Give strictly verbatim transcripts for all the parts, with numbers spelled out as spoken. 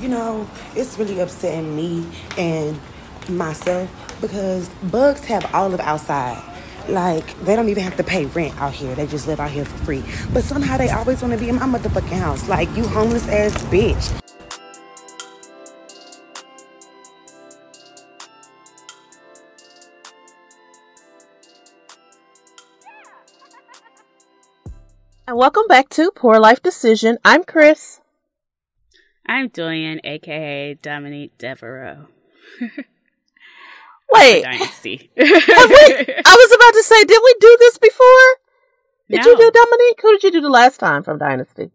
you know, it's really upsetting me and myself because bugs have all of outside. Like, they don't even have to pay rent out here. They just live out here for free. But somehow they always want to be in my motherfucking house. Like, you homeless ass bitch. And welcome back to Poor Life Decision. I'm Chris. I'm Doyen, a k a. Dominique Deveraux. Wait. Dynasty. we, I was about to say, did we do this before? Did no. you do Dominique? Who did you do the last time from Dynasty?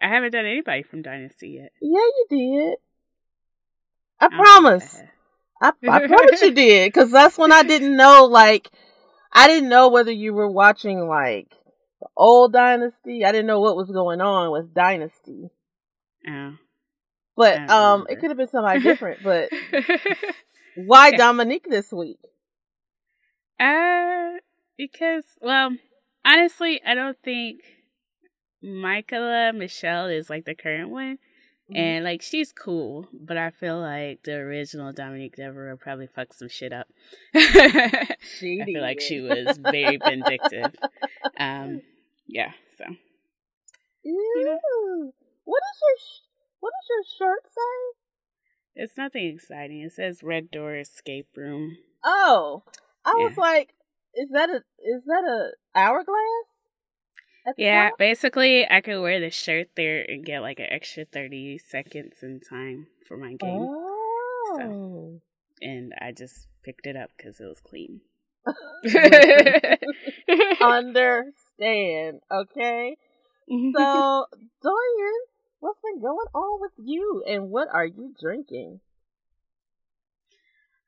I haven't done anybody from Dynasty yet. Yeah, you did. I oh, promise. I, I promise you did, because that's when I didn't know, like, I didn't know whether you were watching, like, the old Dynasty. I didn't know what was going on with Dynasty. Oh. But um, it could have been somebody different, but... Why Dominique this week? Uh, because, well, honestly, I don't think Michaela Michelle is, like, the current one. Mm-hmm. And, like, she's cool. But I feel like the original Dominique Deveraux probably fucked some shit up. She I feel like she was very vindictive. um, yeah, so. You know. What is your sh- What does your shirt say? It's nothing exciting. It says Red Door Escape Room. Oh. I yeah. was like, is that a is that a hourglass? Yeah, top? Basically I could wear the shirt there and get like an extra thirty seconds in time for my game. Oh. So, and I just picked it up because it was clean. Understand, okay? So, Dorian, what's been going on with you, and what are you drinking?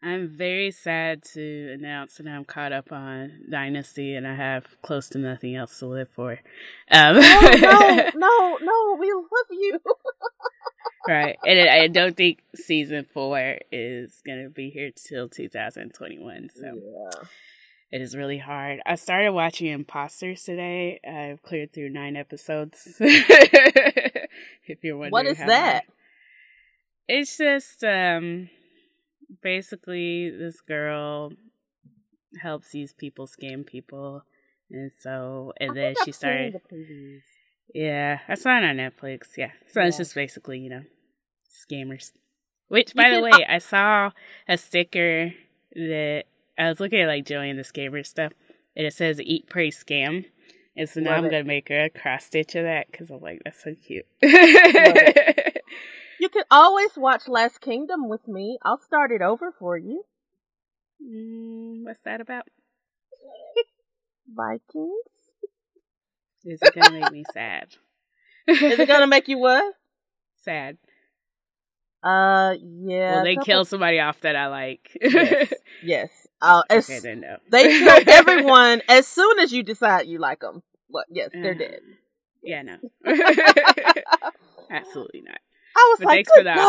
I'm very sad to announce that I'm caught up on Dynasty, and I have close to nothing else to live for. Um, no, no, no, no, we love you. Right, and I don't think season four is going to be here till two thousand twenty-one, so... Yeah. It is really hard. I started watching Imposters today. I've cleared through nine episodes. If you're wondering, what is how that? I, it's just um, basically this girl helps these people scam people, and so and I then she I've started. The yeah, I saw it on Netflix. Yeah, so yeah. It's just basically, you know, scammers. Which, by you the way, I-, I saw a sticker that. I was looking at, like, Joey and the Scammer stuff, and it says eat, pray, scam. And so now Love I'm going to make her a cross-stitch of that, because I'm like, that's so cute. You can always watch Last Kingdom with me. I'll start it over for you. Mm, what's that about? Vikings. Is it going to make me sad? Is it going to make you what? Sad. Uh, yeah. Well, they couple... kill somebody off that I like. Yes. Yes. Uh, as okay, then no. They kill everyone as soon as you decide you like them. Well, yes, they're uh, dead. Yeah, no. Absolutely not. I was but like, good God.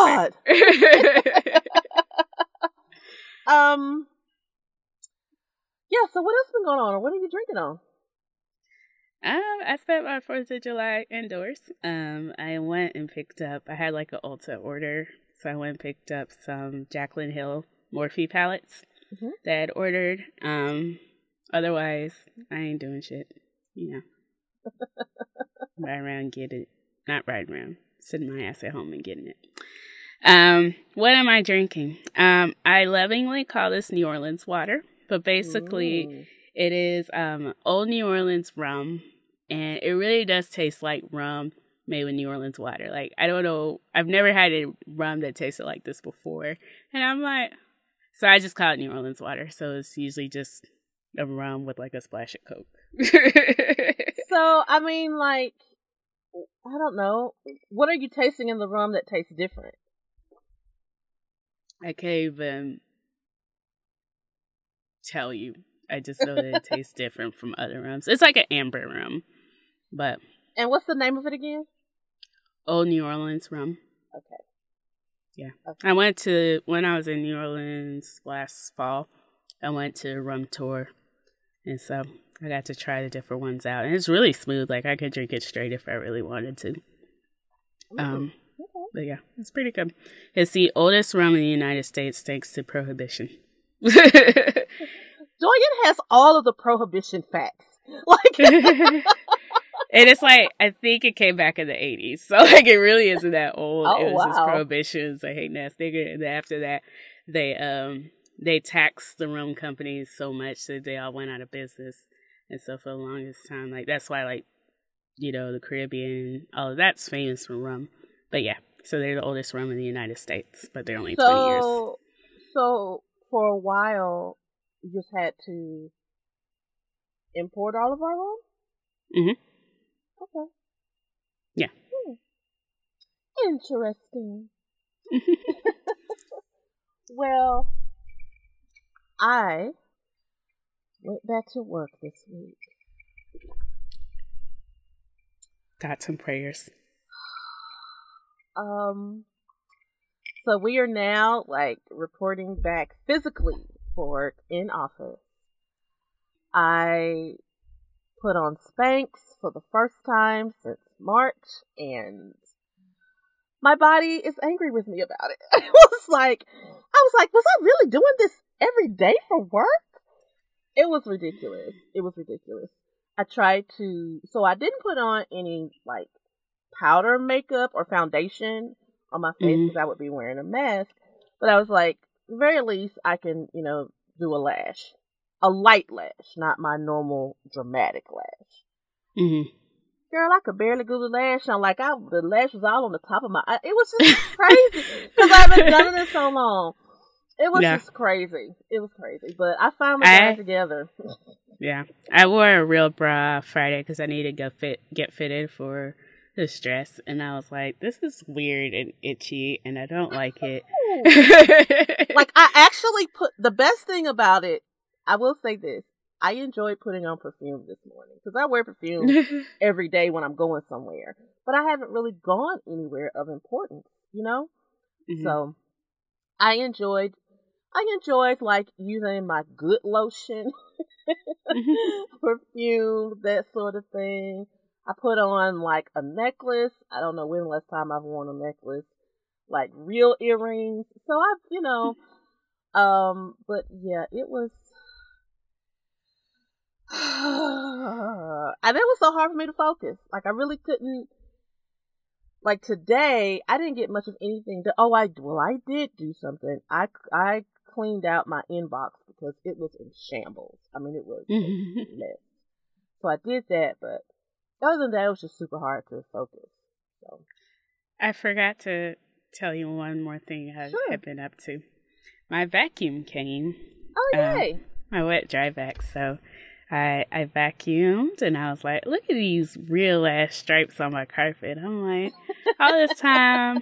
um, yeah, so what else been going on? What are you drinking on? Um, I spent my fourth of July indoors. Um, I went and picked up, I had like an Ulta order, so I went and picked up some Jaclyn Hill Morphe palettes mm-hmm. that I had ordered. Um, otherwise, I ain't doing shit, you know. Ride around, get it. Not ride around. Sitting my ass at home and getting it. Um, what am I drinking? Um, I lovingly call this New Orleans water, but basically... Ooh. It is um, Old New Orleans Rum, and it really does taste like rum made with New Orleans water. Like, I don't know. I've never had a rum that tasted like this before. And I'm like, so I just call it New Orleans water. So it's usually just a rum with, like, a splash of Coke. So, I mean, like, I don't know. What are you tasting in the rum that tastes different? I can't even tell you. I just know that it tastes different from other rums. It's like an amber rum, but. And what's the name of it again? Old New Orleans Rum. Okay. Yeah, okay. I went to when I was in New Orleans last fall. I went to a rum tour, and so I got to try the different ones out, and it's really smooth. Like I could drink it straight if I really wanted to. Mm-hmm. Um, Okay. But yeah, it's pretty good. It's the oldest rum in the United States thanks to Prohibition. Jordan has all of the Prohibition facts. Like, and it's like, I think it came back in the eighties. So, like, it really isn't that old. Oh, it was wow. just Prohibition, a hating ass nigger. And then after that, they, um, they taxed the rum companies so much that they all went out of business. And so, for the longest time, like, that's why, like, you know, the Caribbean, all of that's famous for rum. But yeah, so they're the oldest rum in the United States, but they're only so, twenty years. So, for a while, we just had to import all of our rum? Mm-hmm. Okay. Yeah. Hmm. Interesting. Well, I went back to work this week. Thoughts and prayers. Um, so we are now, like, reporting back physically for work in office. I put on Spanx for the first time since March, and my body is angry with me about it. I was like, I was like, was I really doing this every day for work? It was ridiculous. It was ridiculous. I tried to, so I didn't put on any, like, powder makeup or foundation on my face because mm-hmm. I would be wearing a mask. But I was like, at the very least, I can, you know, do a lash. A light lash, not my normal dramatic lash. Mm-hmm. Girl, I could barely do the lash. I'm like, I, the lash was all on the top of my eye. It was just crazy because I haven't done it in so long. It was yeah. just crazy. It was crazy. But I finally got it together. Yeah. I wore a real bra Friday because I needed to go fit, get fitted for the stress, and I was like, this is weird and itchy and I don't like it. Like, I actually put, the best thing about it, I will say this, I enjoyed putting on perfume this morning because I wear perfume every day when I'm going somewhere, but I haven't really gone anywhere of importance, you know? Mm-hmm. So I enjoyed I enjoyed like using my good lotion, mm-hmm. perfume, that sort of thing. I put on, like, a necklace. I don't know when the last time I've worn a necklace. Like, real earrings. So, I, you know. um, But, yeah, it was... and it was so hard for me to focus. Like, I really couldn't... Like, today, I didn't get much of anything. To, oh, I well, I did do something. I, I cleaned out my inbox because it was in shambles. I mean, it was a mess. So, I did that, but... Other than that, it was just super hard to focus. So, I forgot to tell you one more thing I've sure. been up to. My vacuum came. Oh, yay! Um, my wet dry vac. So I I vacuumed and I was like, look at these real ass stripes on my carpet. I'm like, all this time.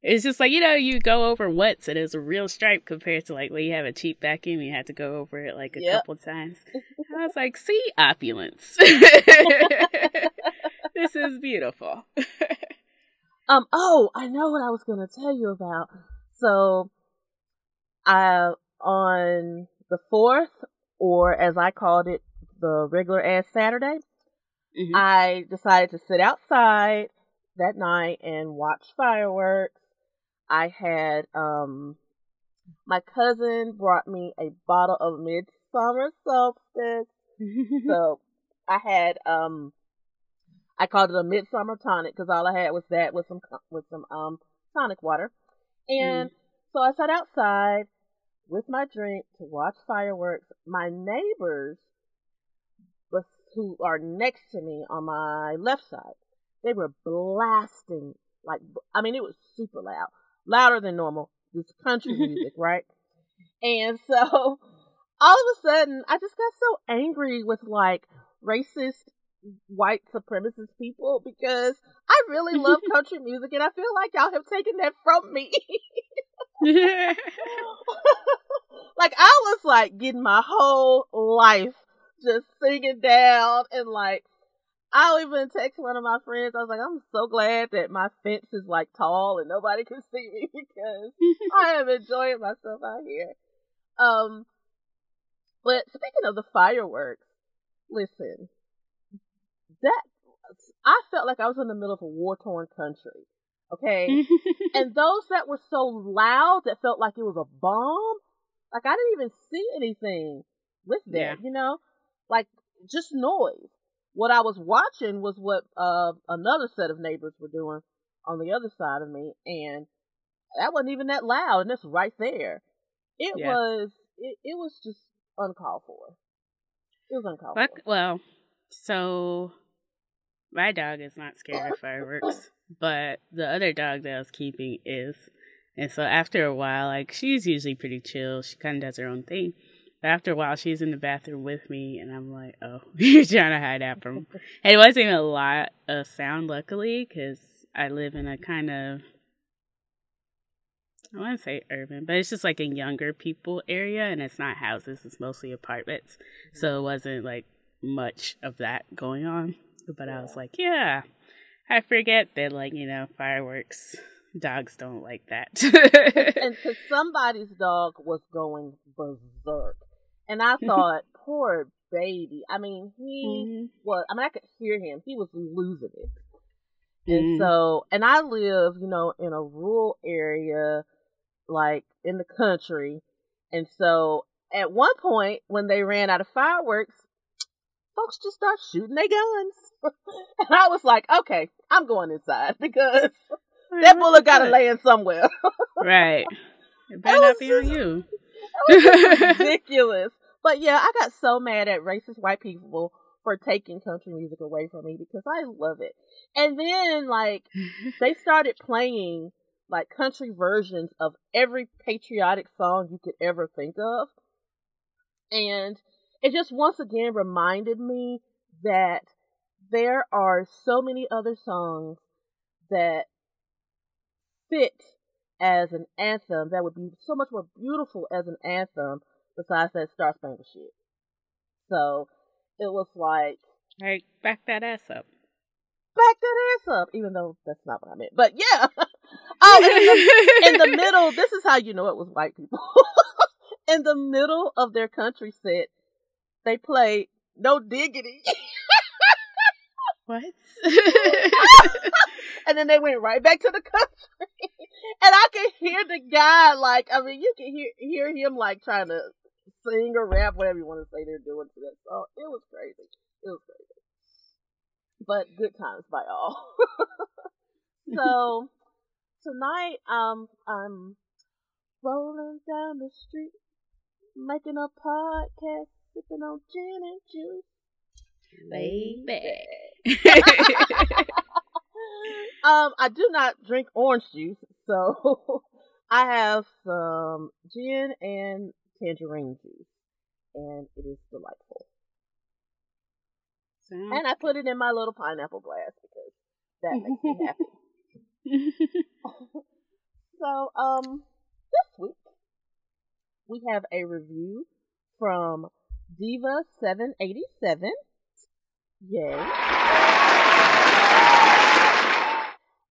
It's just like, you know, you go over once and it's a real stripe compared to like when you have a cheap vacuum, you have to go over it like a yep. couple times. And I was like, see, opulence. This is beautiful. um. Oh, I know what I was going to tell you about. So I, on the fourth, or as I called it, the regular ass Saturday, mm-hmm. I decided to sit outside that night and watch fireworks. I had, um, my cousin brought me a bottle of Midsummer Solstice. So I had, um, I called it a Midsummer Tonic because all I had was that with some, with some, um, tonic water. And mm. so I sat outside with my drink to watch fireworks. My neighbors, who are next to me on my left side, they were blasting, like, I mean, it was super loud, louder than normal, this country music, right? And so, all of a sudden, I just got so angry with, like, racist, white supremacist people, because I really love country music, and I feel like y'all have taken that from me. Like, I was, like, getting my whole life just singing down, and, like, I'll even text one of my friends. I was like, I'm so glad that my fence is, like, tall and nobody can see me because I am enjoying myself out here. Um, but speaking of the fireworks, listen, that I felt like I was in the middle of a war-torn country. okay? And those that were so loud that felt like it was a bomb, like I didn't even see anything with that, yeah. you know? Like, just noise. What I was watching was what uh, another set of neighbors were doing on the other side of me, and that wasn't even that loud, and it's right there. It yeah. was, it, it was just uncalled for. It was uncalled Fuck, for. Well, so my dog is not scared of fireworks, but the other dog that I was keeping is. And so after a while, like, she's usually pretty chill. She kind of does her own thing. But after a while, she's in the bathroom with me, and I'm like, oh, you're trying to hide that from me. It wasn't even a lot of sound, luckily, because I live in a kind of, I want to say urban, but it's just like a younger people area, and it's not houses. It's mostly apartments. Mm-hmm. So it wasn't, like, much of that going on. But yeah. I was like, yeah, I forget that, like, you know, fireworks, dogs don't like that. And because somebody's dog was going berserk. And I thought, poor baby. I mean, he mm-hmm. was, I mean, I could hear him. He was losing it. And so, and I live, you know, in a rural area, like in the country. And so at one point when they ran out of fireworks, folks just start shooting their guns. And I was like, okay, I'm going inside because that bullet got to land somewhere. Right. It better not be on you. It was ridiculous. But yeah, I got so mad at racist white people for taking country music away from me because I love it. And then, like, they started playing, like, country versions of every patriotic song you could ever think of. And it just once again reminded me that there are so many other songs that fit as an anthem that would be so much more beautiful as an anthem besides that Star Spangled shit. So it was like, hey, back that ass up. Back that ass up, even though that's not what I meant. But yeah. Oh, in the, in the middle, this is how you know it was white people. In the middle of their country set, they played No Diggity. What? And then they went right back to the country. And I could hear the guy, like, I mean, you could hear, hear him, like, trying to sing or rap, whatever you want to say they're doing to that song. It was crazy. It was crazy. But good times by all. So, tonight, um, I'm rolling down the street, making a podcast, sipping on gin and juice. Lay back. Um, I do not drink orange juice, so I have some gin and tangerine juice, and it is delightful. Sounds and I put it in my little pineapple glass because that makes me happy. So, um, this week we have a review from Diva seven eighty-seven. Yay.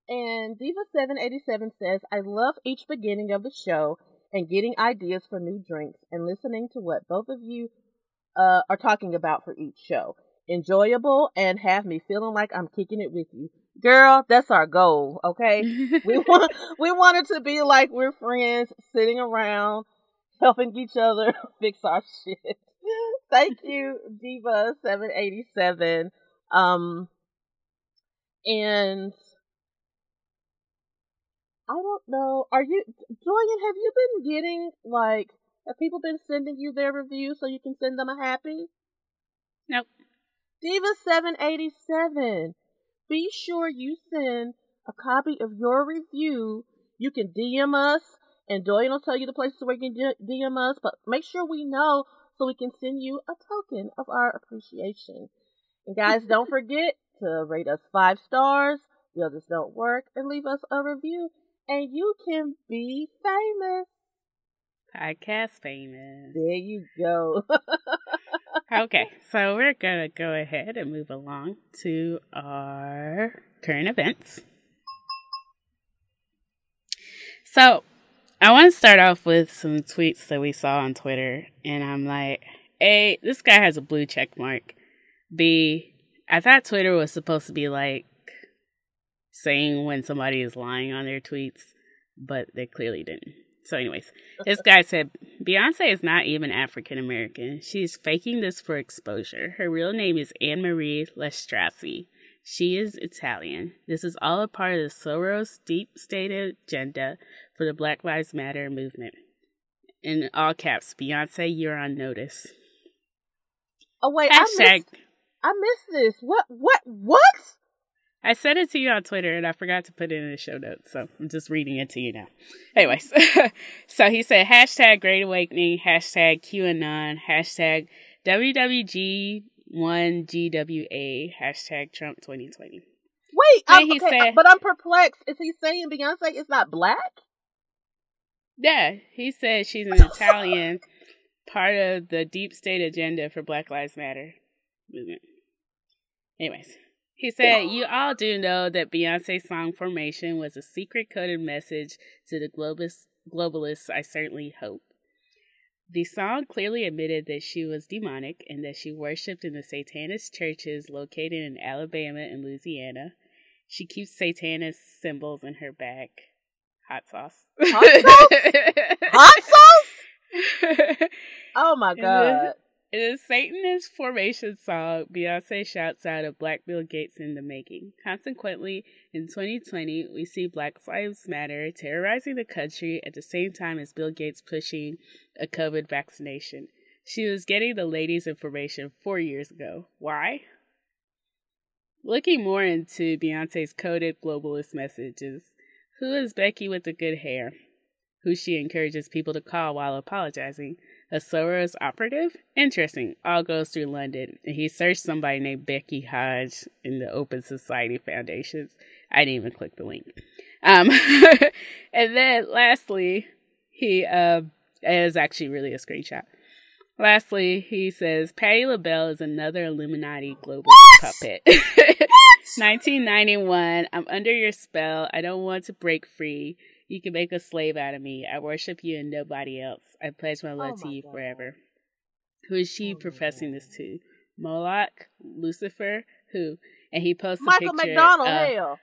And Diva seven eighty-seven says, I love each beginning of the show and getting ideas for new drinks and listening to what both of you uh, are talking about for each show. Enjoyable and have me feeling like I'm kicking it with you. Girl, that's our goal, okay? we want we want it to be like we're friends sitting around helping each other fix our shit. Thank you, Diva seven eighty-seven. Um, and I don't know. Are you, Joyan, have you been getting, like, have people been sending you their reviews so you can send them a happy? Nope. Diva seven eighty-seven, be sure you send a copy of your review. You can D M us, and Joyan will tell you the places where you can D M us, but make sure we know so we can send you a token of our appreciation. And guys, don't forget to rate us five stars, the others don't work, and leave us a review. And you can be famous. Podcast famous. There you go. Okay, so we're going to go ahead and move along to our current events. So I want to start off with some tweets that we saw on Twitter. And I'm like, A, this guy has a blue check mark. B, I thought Twitter was supposed to be like saying when somebody is lying on their tweets, but they clearly didn't. So anyways, this guy said, Beyonce is not even African-American. She's faking this for exposure. Her real name is Anne-Marie Lestrassi. She is Italian. This is all a part of the Soros deep-stated agenda for the Black Lives Matter movement. In all caps, Beyonce, you're on notice. Oh, wait, Hashtag, I missed miss this. What, what, what? I sent it to you on Twitter, and I forgot to put it in the show notes, so I'm just reading it to you now. Anyways, so he said, hashtag Great Awakening, hashtag QAnon, hashtag W W G one G W A, hashtag Trump twenty twenty. Wait, I, he okay, said, but I'm perplexed. Is he saying Beyonce is not black? Yeah, he said she's an Italian, part of the deep state agenda for Black Lives Matter movement. Anyways. He said, you all do know that Beyonce's song Formation was a secret coded message to the globalists, globalists, I certainly hope. The song clearly admitted that she was demonic and that she worshipped in the Satanist churches located in Alabama and Louisiana. She keeps Satanist symbols in her bag. Hot sauce. Hot sauce? Hot sauce? Oh, my God. In a Satanist formation song, Beyonce shouts out of Black Bill Gates in the making. Consequently, in twenty twenty, we see Black Lives Matter terrorizing the country at the same time as Bill Gates pushing a COVID vaccination. She was getting the ladies' information four years ago. Why? Looking more into Beyonce's coded globalist messages, who is Becky with the good hair, who she encourages people to call while apologizing? A Soros operative? Interesting. All goes through London. And he searched somebody named Becky Hodge in the Open Society Foundations. I didn't even click the link. Um, and then lastly, he, uh, it was actually really a screenshot. Lastly, he says, Patti LaBelle is another Illuminati global puppet. nineteen ninety-one, I'm under your spell. I don't want to break free. You can make a slave out of me. I worship you and nobody else. I pledge my love oh my to you God. forever. Who is she oh professing this to? Moloch? Lucifer? Who? And he posts Michael a picture McDonald, of hell.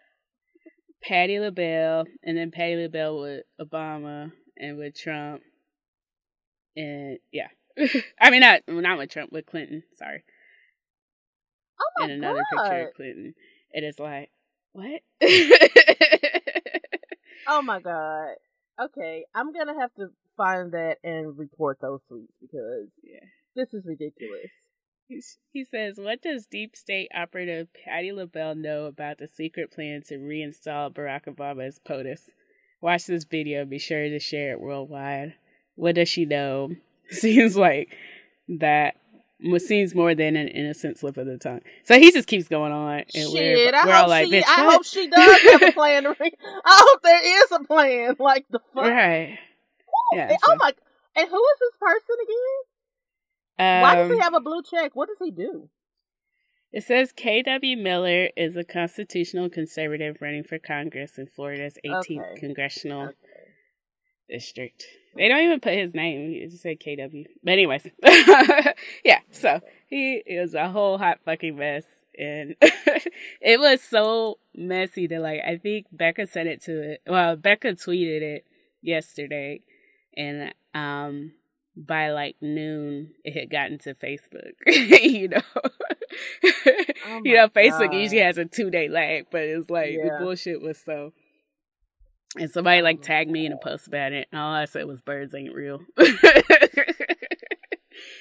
Patti LaBelle, and then Patti LaBelle with Obama and with Trump. And, yeah. I mean, not, not with Trump, with Clinton. Sorry. Oh, my God. And another God. picture of Clinton. It is like, what? Oh my God. Okay, I'm gonna have to find that and report those tweets because yeah. this is ridiculous. He's, he says, what does deep state operative Patti LaBelle know about the secret plan to reinstall Barack Obama as POTUS? Watch this video and be sure to share it worldwide. What does she know? Seems like that seems more than an innocent slip of the tongue. So he just keeps going on. And Shit, we're, we're I, hope all like, she, I hope she does have a plan. I hope there is a plan. Like, the fuck? Right. Ooh, yeah, and, so. Oh, my. And who is this person again? Um, Why does he have a blue check? What does he do? It says K W Miller is a constitutional conservative running for Congress in Florida's eighteenth okay. Congressional okay. District. They don't even put his name. He just said K W. But anyways. Yeah. So he is a whole hot fucking mess. And it was so messy that, like, I think Becca sent it to it. Well, Becca tweeted it yesterday. And um, by, like, noon, it had gotten to Facebook. You know? Oh you know, Facebook God. usually has a two-day lag. But it was like yeah. the bullshit was so... And somebody, like, tagged me in a post about it. And all I said was, birds ain't real.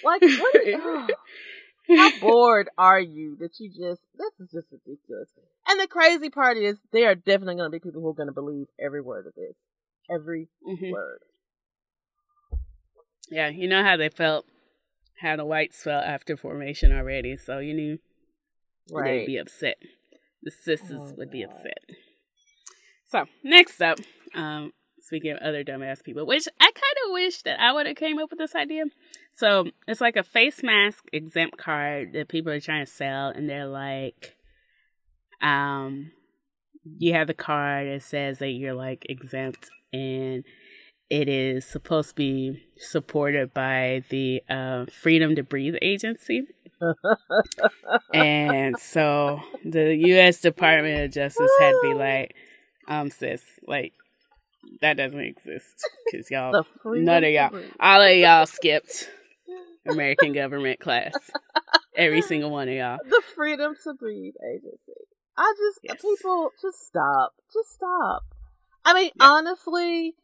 Like, what? Is, oh, how bored are you that you just, this is just ridiculous. And the crazy part is, there are definitely going to be people who are going to believe every word of this. Every mm-hmm. word. Yeah, you know how they felt, how the whites felt after formation already. So you knew right. they'd be upset. The sisters oh, would God. be upset. So, next up, um, speaking of other dumbass people, which I kind of wish that I would have came up with this idea. So, it's like a face mask exempt card that people are trying to sell, and they're like, um, you have the card that says that you're, like, exempt, and It is supposed to be supported by the uh, Freedom to Breathe Agency. And so the U S Department of Justice had to be like, um, sis, like, that doesn't exist. Because y'all, none of y'all, all of y'all skipped American government class. Every single one of y'all. The Freedom to Breathe Agency. I just, yes. people, just stop. Just stop. I mean, yeah. honestly,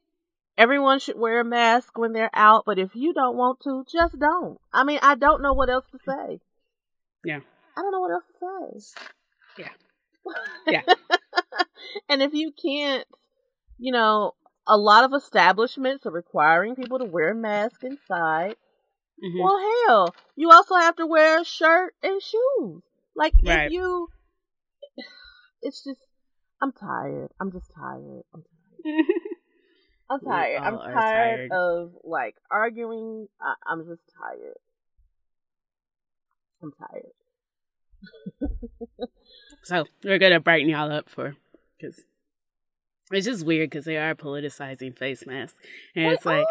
everyone should wear a mask when they're out, but if you don't want to, just don't. I mean, I don't know what else to say. Yeah. I don't know what else to say. Yeah. Yeah. And if you can't, you know, a lot of establishments are requiring people to wear a mask inside. Mm-hmm. Well, hell, you also have to wear a shirt and shoes. Like, right. if you, it's just, I'm tired. I'm just tired. I'm tired. I'm tired. I'm tired, tired of, like, arguing. I- I'm just tired. I'm tired. So, we're going to brighten y'all up for, because it's just weird, because they are politicizing face masks. And they it's like,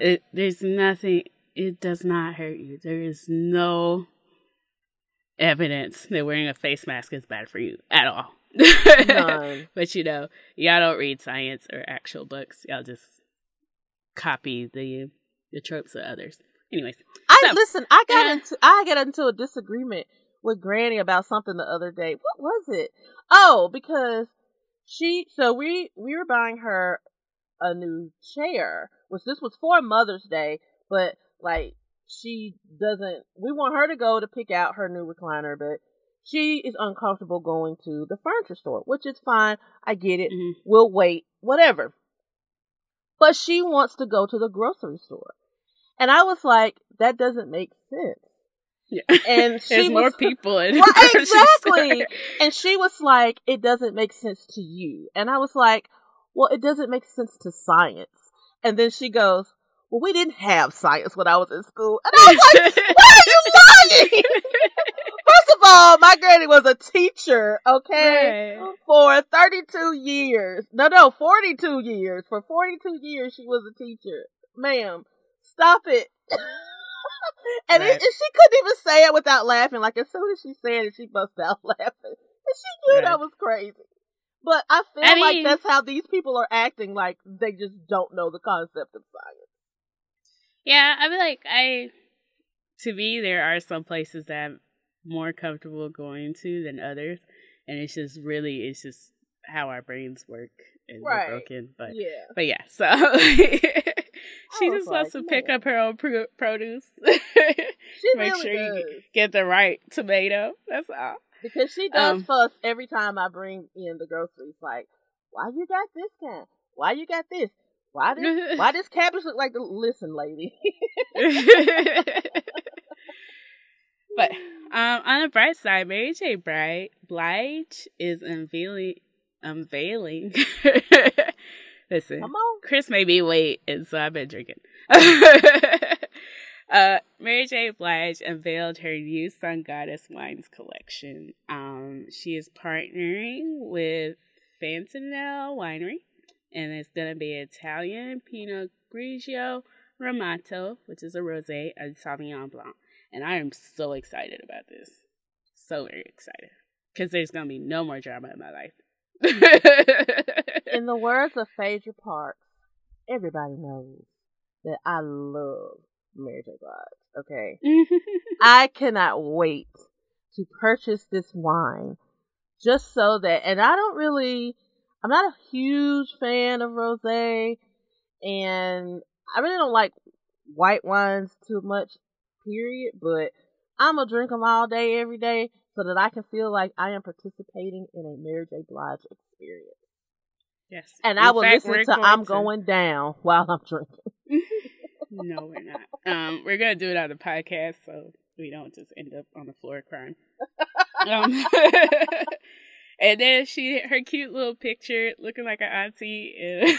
it, there's nothing, it does not hurt you. There is no evidence that wearing a face mask is bad for you at all. But you know, y'all don't read science or actual books. Y'all just copy the the tropes of others. Anyways, I so, listen. I got uh, into I got into a disagreement with Granny about something the other day. What was it? Oh, because she. So we we were buying her a new chair, which this was for Mother's Day, but like she doesn't. We want her to go to pick out her new recliner, but she is uncomfortable going to the furniture store, which is fine. I get it. Mm-hmm. We'll wait, whatever. But she wants to go to the grocery store. And I was like, that doesn't make sense. Yeah. And she There's was, more people in well, the Exactly. Store. And she was like, it doesn't make sense to you. And I was like, well, it doesn't make sense to science. And then she goes, well, we didn't have science when I was in school. And I was like, why are you lying? First of all, my granny was a teacher, okay, right. for thirty-two years. No, no, forty-two years. For forty-two years, she was a teacher. Ma'am, stop it. and, right. it. and she couldn't even say it without laughing. Like, as soon as she said it, she bust out laughing. And she knew right. that was crazy. But I feel I mean, like that's how these people are acting, like they just don't know the concept of science. Yeah, I mean, like, I, to me, there are some places that I'm more comfortable going to than others, and it's just really it's just how our brains work and right. we're broken, but yeah but yeah so she just like, wants to yeah. pick up her own pr- produce she make really sure does. You get the right tomato, that's all, because she does um, fuss every time I bring in the groceries, like, why you got this kind, why you got this, why this why this cabbage look like the listen lady. But um, on the bright side, Mary J. Blige is unveiling, unveiling. Listen, Come on. Chris made me wait, and so I've been drinking. uh, Mary J. Blige unveiled her new Sun Goddess Wines collection. Um, she is partnering with Fantanelle Winery, and it's going to be Italian Pinot Grigio Romato, which is a rosé, and Sauvignon Blanc. And I am so excited about this. So very excited. Because there's going to be no more drama in my life. In the words of Phaedra Parks, everybody knows that I love Mary J. Blige. Okay? I cannot wait to purchase this wine just so that, and I don't really, I'm not a huge fan of rosé, and I really don't like white wines too much. Period, but I'm gonna drink them all day, every day, so that I can feel like I am participating in a Mary J. Blige experience. Yes, and in I will fact, listen to going "I'm to... Going Down" while I'm drinking. No, we're not. Um, we're gonna do it on the podcast, so we don't just end up on the floor crying. Um, and then she, her cute little picture, looking like an auntie, and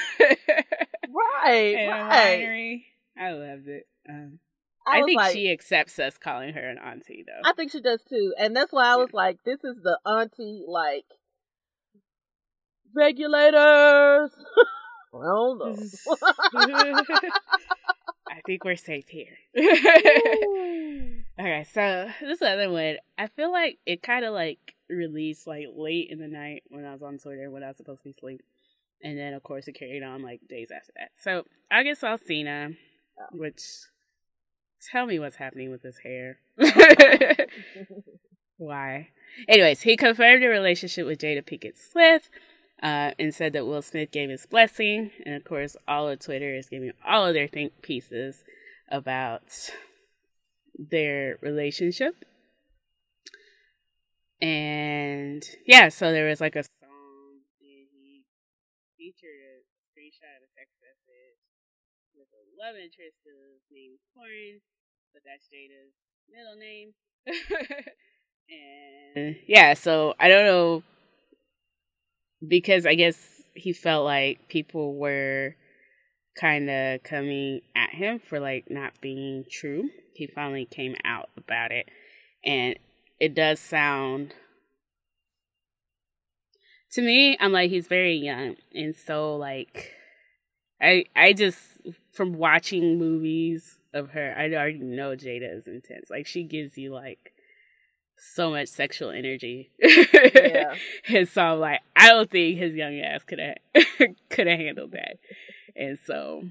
right, and right. I loved it. Um, I, I think like, she accepts us calling her an auntie, though. I think she does, too. And that's why I was yeah. like, this is the auntie, like, regulators. Well, no. I think we're safe here. All right, so this other one, I feel like it kind of like released like late in the night when I was on Twitter when I was supposed to be asleep, and then of course it carried on like days after that. So August Alsina, which tell me what's happening with his hair. Why? Anyways, he confirmed a relationship with Jada Pinkett Smith. Uh, and said that Will Smith gave his blessing. And, of course, all of Twitter is giving all of their think pieces about their relationship. And, yeah, so there was, like, a song, and he featured a screenshot of a text message with a love interest named Corin, but that's Jada's middle name. And, yeah, so I don't know. Because I guess he felt like people were kind of coming at him for, like, not being true. He finally came out about it. And it does sound... To me, I'm like, he's very young. And so, like, I I just, from watching movies of her, I already know Jada is intense. Like, she gives you, like... so much sexual energy. Yeah. And so I'm like, I don't think his young ass could have could have handled that. And so,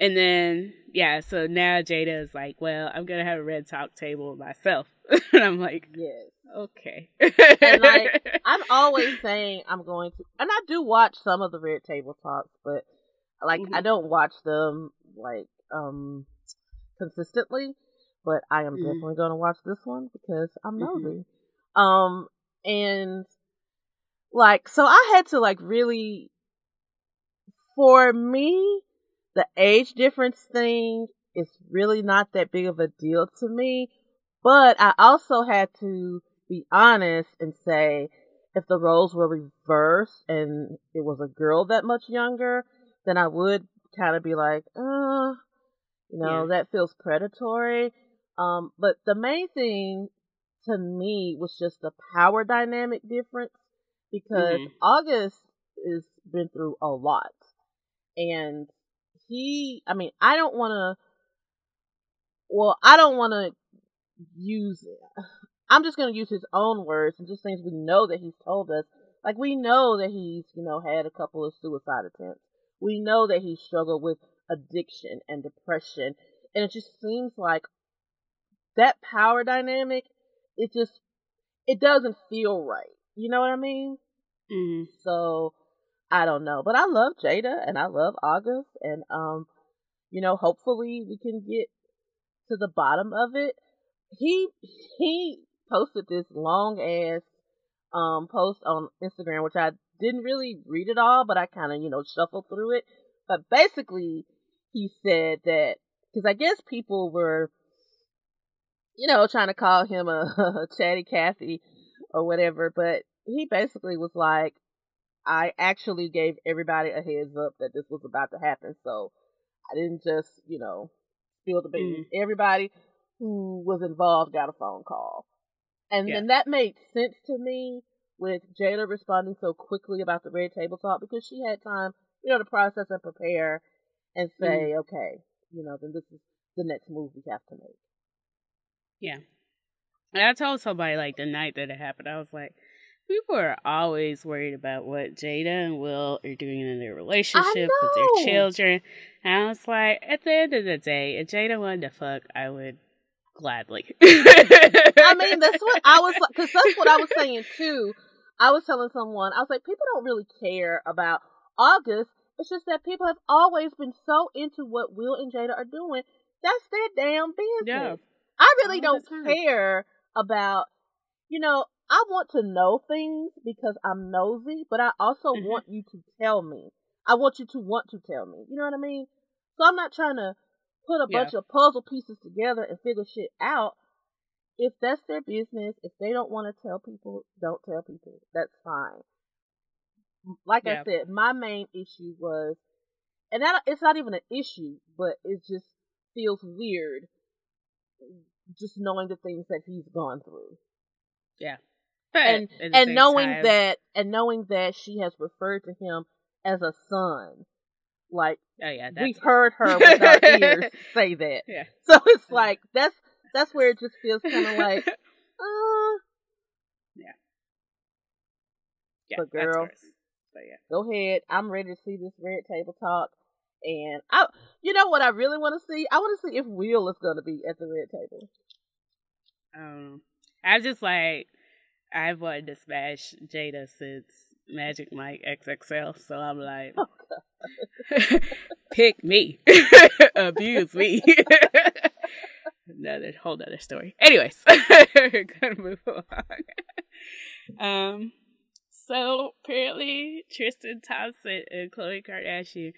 and then, yeah, so now Jada is like, well, I'm going to have a red talk table myself. And I'm like, yes. Okay. And like, I'm always saying I'm going to, and I do watch some of the Red Table Talks, but like, mm-hmm. I don't watch them like, um, consistently. But I am definitely mm. going to watch this one because I'm nosy. Mm-hmm. Um, and, like, so I had to, like, really, for me, the age difference thing is really not that big of a deal to me. But I also had to be honest and say, if the roles were reversed and it was a girl that much younger, then I would kind of be like, uh, you know, yeah. that feels predatory. Um, but the main thing to me was just the power dynamic difference, because mm-hmm. August has been through a lot. And he, I mean, I don't want to, well, I don't want to use, I'm just going to use his own words and just things we know that he's told us. Like, we know that he's, you know, had a couple of suicide attempts. We know that he struggled with addiction and depression. And it just seems like that power dynamic, it just, it doesn't feel right. You know what I mean? Mm-hmm. So, I don't know. But I love Jada and I love August. And, um, you know, hopefully we can get to the bottom of it. He, he posted this long ass, um, post on Instagram, which I didn't really read it all, but I kind of, you know, shuffled through it. But basically, he said that, because I guess people were, you know, trying to call him a, a chatty Cathy or whatever. But he basically was like, I actually gave everybody a heads up that this was about to happen. So I didn't just, you know, spill the beans. Mm. Everybody who was involved got a phone call. And yeah. then that made sense to me with Jada responding so quickly about the Red Table Talk, because she had time, you know, to process and prepare and say, mm. okay, you know, then this is the next move we have to make. Yeah. And I told somebody, like, the night that it happened, I was like, people are always worried about what Jada and Will are doing in their relationship with their children. And I was like, at the end of the day, if Jada wanted to fuck, I would gladly. I mean, that's what I was, because that's what I was saying, too. I was telling someone, I was like, people don't really care about August. It's just that people have always been so into what Will and Jada are doing. That's their damn business. Yeah. I really don't care about, you know, I want to know things because I'm nosy, but I also mm-hmm. want you to tell me. I want you to want to tell me. You know what I mean? So I'm not trying to put a yeah. bunch of puzzle pieces together and figure shit out. If that's their business, if they don't want to tell people, don't tell people. That's fine. Like yeah. I said, my main issue was, and that, it's not even an issue, but it just feels weird just knowing the things that he's gone through. Yeah. But and and knowing time. that and knowing that she has referred to him as a son Like, oh, yeah, that's... we've heard her with our ears say that. Yeah. So it's like, that's that's where it just feels kind of like, uh... Yeah. Yeah, but girl, so, yeah. Go ahead. I'm ready to see this Red Table Talk. And, I, you know what I really want to see? I want to see if Will is going to be at the Red Table. Um, I just, like, I've wanted to smash Jada since Magic Mike X X L, so I'm like, oh, pick me. Abuse me. Another whole other story. Anyways, we're going to move along. Um, so, apparently, Tristan Thompson and Khloe Kardashian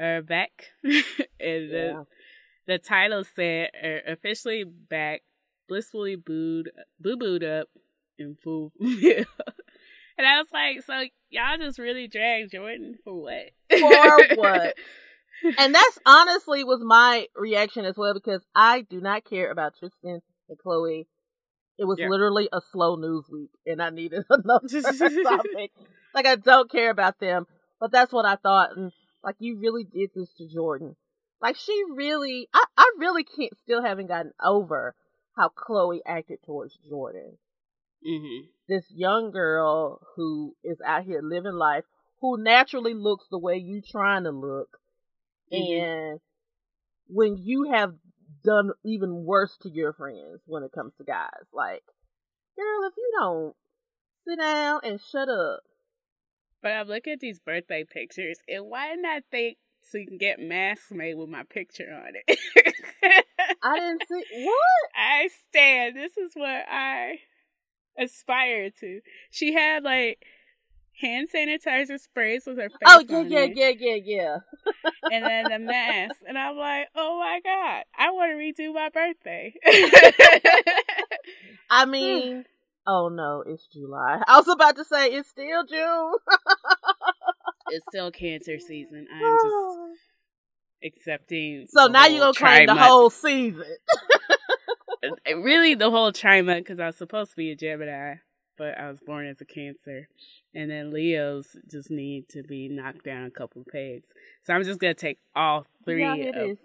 are back. And the, yeah. the title said, are officially back, blissfully booed, boo-booed up, and fooled. And I was like, so y'all just really dragged Jordan for what? For what? And that's honestly was my reaction as well, because I do not care about Tristan and Khloe. It was yeah. literally a slow news week, and I needed another topic. Like, I don't care about them, but that's what I thought. And like, you really did this to Jordan. Like, she really, I, I really can't, still haven't gotten over how Khloe acted towards Jordan. Mm-hmm. This young girl who is out here living life, who naturally looks the way you trying to look. Mm-hmm. And when you have done even worse to your friends when it comes to guys, like, girl, if you don't sit down and shut up. But I'm looking at these birthday pictures, and why didn't I think so you can get masks made with my picture on it? I didn't see... What? I stand. This is what I aspire to. She had, like, hand sanitizer sprays with her face oh, yeah, on yeah, it. yeah, yeah, yeah, yeah. And then the mask. And I'm like, oh, my God. I want to redo my birthday. I mean... Oh no, it's July. I was about to say it's still June. It's still cancer season. I'm just accepting. So now you're going to claim the whole season. Really the whole trimester, because I was supposed to be a Gemini, but I was born as a Cancer. And then Leos just need to be knocked down a couple pegs. So I'm just going to take all three yeah, it of is.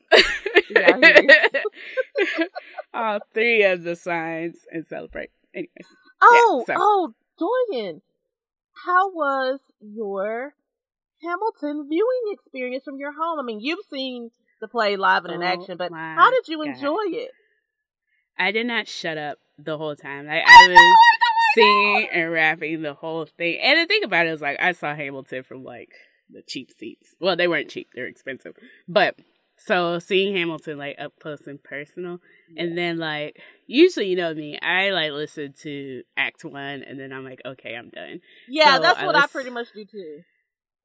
Yeah, it is. all three of the signs and celebrate. Anyways. Oh, yeah, so. oh, Dorian, how was your Hamilton viewing experience from your home? I mean, you've seen the play live and in oh action, but how did you God. enjoy it? I did not shut up the whole time. Like, I was singing and rapping the whole thing. And the thing about it is, like, I saw Hamilton from, like, the cheap seats. Well, they weren't cheap. They were expensive. But... So, seeing Hamilton, like, up close and personal, yeah. and then, like, usually, you know me, I, like, listen to Act One, and then I'm like, okay, I'm done. Yeah, so that's I what listen- I pretty much do, too.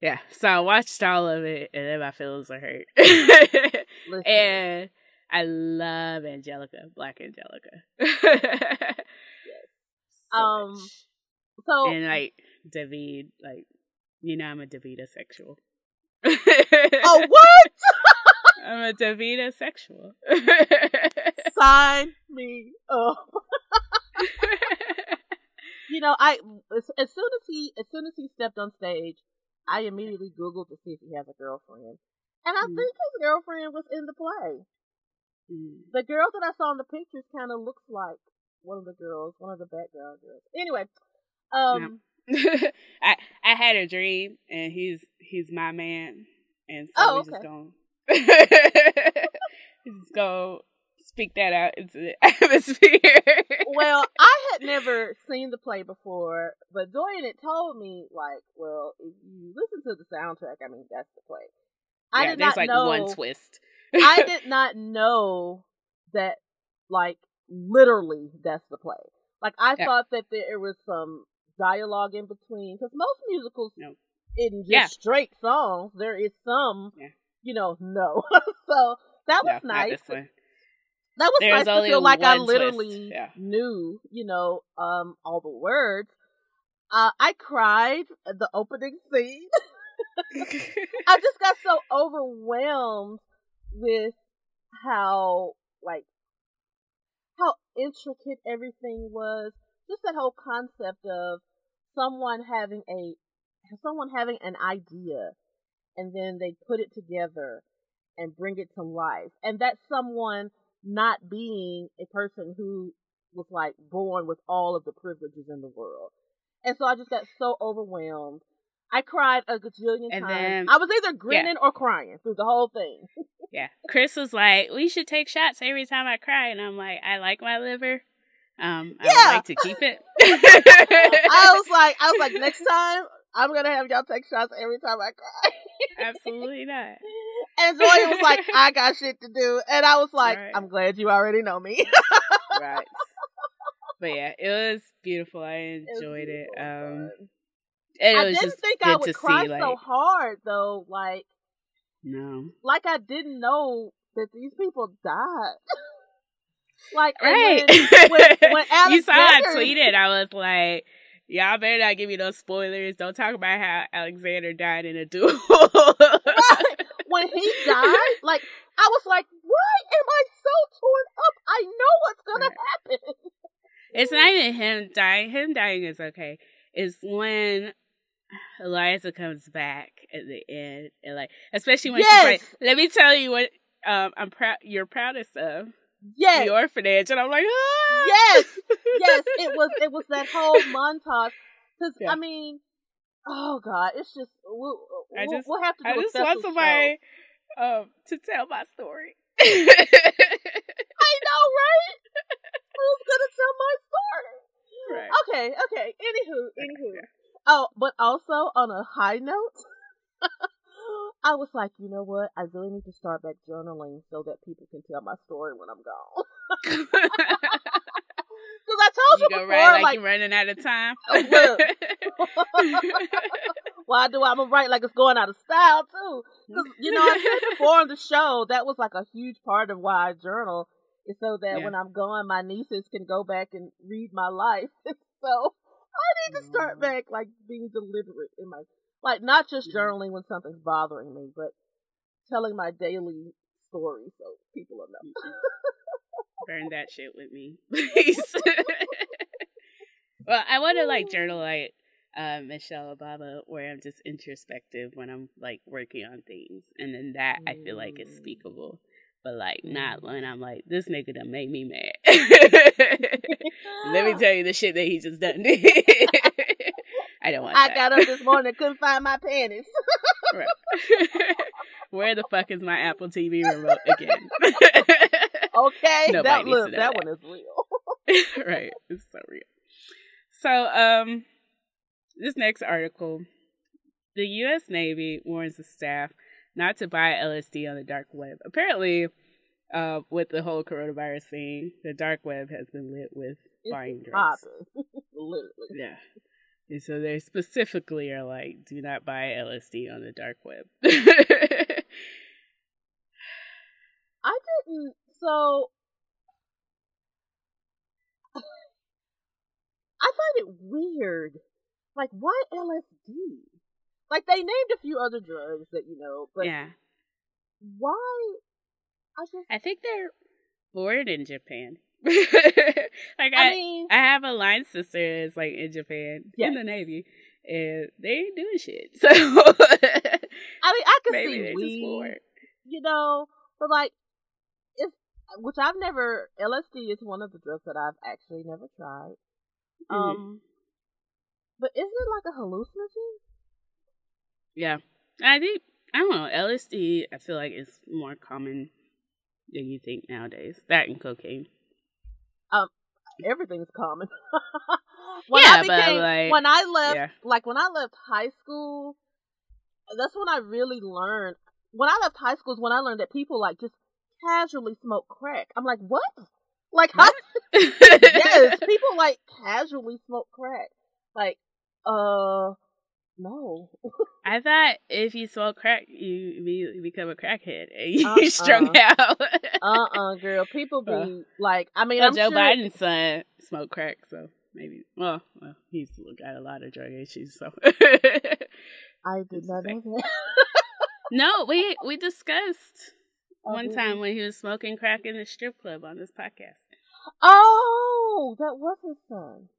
Yeah, so I watched all of it, and then my feelings were hurt. And I love Angelica, Black Angelica. yes. so um, much. So- and, like, David, like, you know I'm a Davida sexual. Oh, what?! I'm a Davida sexual. Sign me up. You know, I as, as soon as he as soon as he stepped on stage, I immediately Googled to see if he has a girlfriend, and I mm. think his girlfriend was in the play. Mm. The girl that I saw in the pictures kind of looks like one of the girls, one of the background girls. Anyway, um, yeah. I I had a dream, and he's he's my man, and so oh, we okay. just don't. Just go speak that out into the atmosphere. Well, I had never seen the play before, but Dorian had told me, like, well, if you listen to the soundtrack, I mean, that's the play. I yeah, did there's not like know, one twist. I did not know that, like, literally that's the play. Like, I yeah. thought that there was some dialogue in between, because most musicals no. in just yeah. straight songs, there is some. Yeah. You know, no. So that was no, nice. That was There's nice to feel like I literally yeah. knew, you know, um, all the words. Uh, I cried at the opening scene. I just got so overwhelmed with how, like, how intricate everything was. Just that whole concept of someone having a, someone having an idea. and then they put it together and bring it to life. And that's someone not being a person who was like born with all of the privileges in the world. And so I just got so overwhelmed. I cried a gajillion and times. Then, I was either grinning yeah. or crying through the whole thing. Yeah. Chris was like, we should take shots every time I cry. And I'm like, I like my liver. Um, I yeah. would like to keep it. I was like, I was like, next time I'm going to have y'all take shots every time I cry. Absolutely not. And Zoya was like, I got shit to do. And I was like, right. I'm glad you already know me. Right. But yeah, it was beautiful. I enjoyed it. it. Um, it I was didn't just think I would cry see, like, so hard, though. Like, no, like I didn't know that these people died. Like, right? When, when, when you saw I tweeted. I was like, y'all better not give me no spoilers. Don't talk about how Alexander died in a duel. Right. When he died, like I was like, why am I so torn up? I know what's gonna right. happen. It's not even him dying. Him dying is okay. It's when Eliza comes back at the end, and like, especially when yes. she's like, "Let me tell you what um, I'm proud. You're proudest of yes. the orphanage," and I'm like, "Ah!" Yes, yes. It was it was that whole montage. Because yeah. I mean, oh god, it's just we'll, we'll, just, we'll have to. Do I just want somebody um, to tell my story. I know, right? Who's gonna tell my story? Right. Okay, okay. Anywho, anywho. Okay. Oh, but also on a high note, I was like, you know what? I really need to start back journaling so that people can tell my story when I'm gone. Because I told you, you before, write like, like you're running out of time. Look, why do I, I'm gonna write like it's going out of style too? Because you know, I said before on the show that was like a huge part of why I journal. So that yeah. when I'm gone, my nieces can go back and read my life. So I need to start back, like, being deliberate in my, like, not just journaling when something's bothering me, but telling my daily story so people will know. Burn that shit with me, please. Well, I want to, like, journal like uh, Michelle Obama, where I'm just introspective when I'm, like, working on things. And then that, I feel like, is speakable. But, like, not when I'm like, this nigga done made me mad. Let me tell you the shit that he just done. I don't want I that. I got up this morning and couldn't find my panties. Right. Where the fuck is my Apple T V remote again? Okay. Nobody that look, that, that one is real. Right. It's so real. So, um, this next article. The U S Navy warns the staff not to buy L S D on the dark web. Apparently, uh, with the whole coronavirus thing, the dark web has been lit with it's buying drugs. Literally. Yeah. And so they specifically are like, do not buy L S D on the dark web. I didn't. So, I find it weird. Like, why L S D? Like, they named a few other drugs that, you know, but yeah. why? I, just... I think they're bored in Japan. Like, I, I, mean... I have a line sister that's, like, in Japan, yes. in the Navy, and they ain't doing shit. So, I mean, I could maybe see weed, you know, but, like, it's, which I've never, L S D is one of the drugs that I've actually never tried. Mm-hmm. Um, but isn't it, like, a hallucinogen? Yeah, I think, I don't know, L S D, I feel like it's more common than you think nowadays. That and cocaine. Um, everything's common. when yeah, I became, but like... When I left, yeah. like, when I left high school, that's when I really learned, when I left high school is when I learned that people, like, just casually smoke crack. I'm like, what? Like, how? Yes, people, like, casually smoke crack. Like, uh... No. I thought if you smoke crack, you immediately become a crackhead and you uh-uh. strung out. uh-uh, girl. People be uh, like, I mean, well, I'm Joe sure... Biden's son smoked crack, so maybe. Well, well, he's got a lot of drug issues, so. I did not know that. No, we, we discussed oh, one time when he was smoking crack in the strip club on this podcast. Oh, that was his son.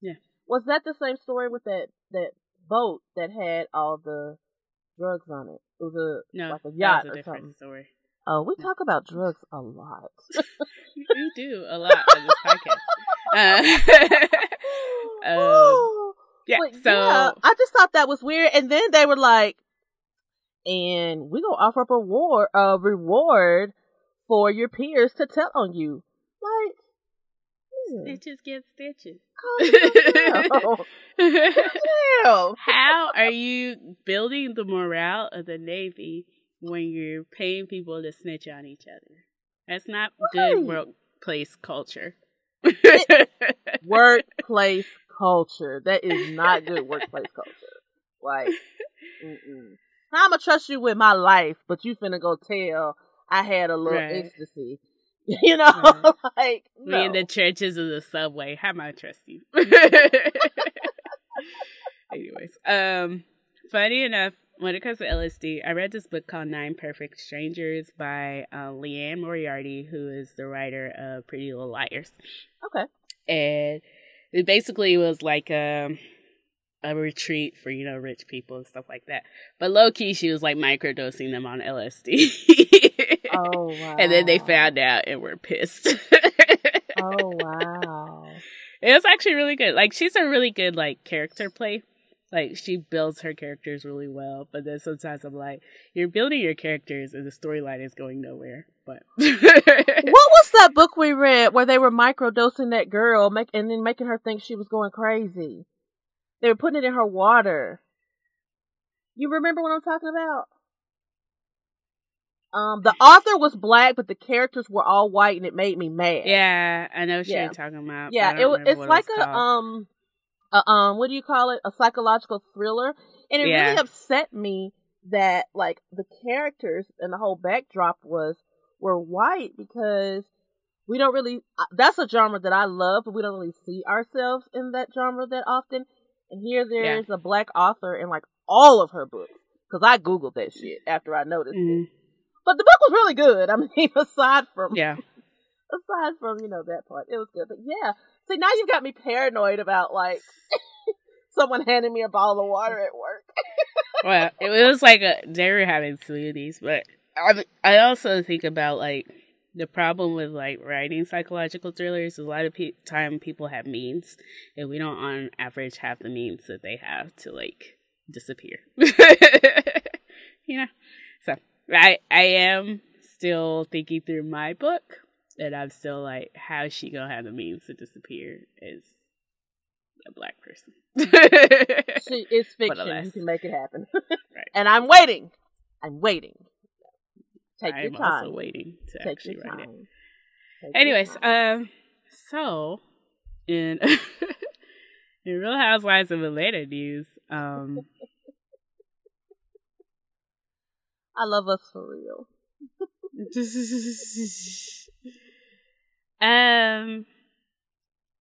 Yeah. Was that the same story with that, that boat that had all the drugs on it. It was a no, like a yacht. That was a different something. Story. Oh, we talk about drugs a lot. You do a lot on this podcast. Uh, uh, yeah, but so yeah, I just thought that was weird, and then they were like, "And we gonna offer up a war, a reward for your peers to tell on you." Like, stitches get stitches. Oh, hell. How are you building the morale of the Navy when you're paying people to snitch on each other? That's not right. Good workplace culture. It, workplace culture. That is not good workplace culture. Like, mm-mm. I'm gonna trust you with my life, but you finna go tell I had a little right. ecstasy. You know, uh, like no. Me in the churches of the subway. How am I trust you? Anyways, um, funny enough, when it comes to L S D, I read this book called Nine Perfect Strangers by uh, Leanne Moriarty, who is the writer of Pretty Little Liars. Okay, and it basically was like a a retreat for you know rich people and stuff like that. But low key, she was like microdosing them on L S D. Oh, wow. And then they found out and were pissed. Oh, wow. It was actually really good. Like, she's a really good, like, character play. Like, she builds her characters really well. But then sometimes I'm like, you're building your characters and the storyline is going nowhere. But what was that book we read where they were microdosing that girl make, and then making her think she was going crazy? They were putting it in her water. You remember what I'm talking about? Um, the author was black, but the characters were all white, and it made me mad. Yeah, I know what yeah. you're talking about. Yeah, it, it's like it a um, a, um, what do you call it? A psychological thriller, and it yeah. really upset me that like the characters and the whole backdrop was were white because we don't really. That's a genre that I love, but we don't really see ourselves in that genre that often. And here there's yeah. a black author in like all of her books because I googled that shit after I noticed mm. it. But the book was really good. I mean, aside from yeah, aside from you know that part, it was good. But yeah, see now you've got me paranoid about like someone handing me a bottle of water at work. Well, it was like a, they were having smoothies, but I I also think about like the problem with like writing psychological thrillers. A lot of pe- time people have means, and we don't on average have the means that they have to like disappear. You know, so. I, I am still thinking through my book, and I'm still like, how is she going to have the means to disappear as a black person? She is fiction. You can make it happen. Right. And I'm waiting. I'm waiting. Take I'm your time. I'm also waiting to Take actually write it. Take Anyways, um, so, in, in Real Housewives of Atlanta news, um... I love us for real. um,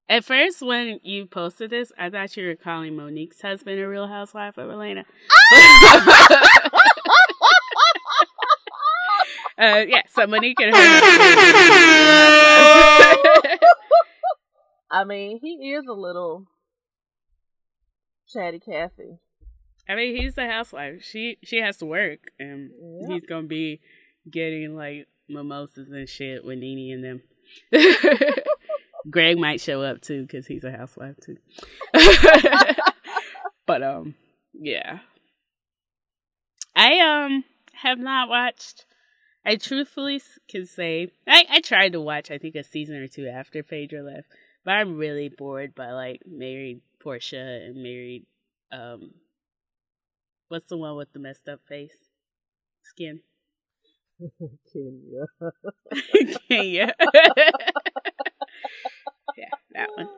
at first, when you posted this, I thought you were calling Monique's husband a Real Housewife of Atlanta. uh, yeah, so Monique and her. I mean, he is a little chatty Cathy. I mean, he's the housewife. She she has to work, and yep. he's gonna be getting like mimosas and shit with Nene and them. Greg might show up too because he's a housewife too. But um, yeah, I um have not watched. I truthfully can say I I tried to watch. I think a season or two after Phaedra left, but I'm really bored by like married Portia and married um. What's the one with the messed up face? Skin. Kenya. Kenya. Yeah, that one.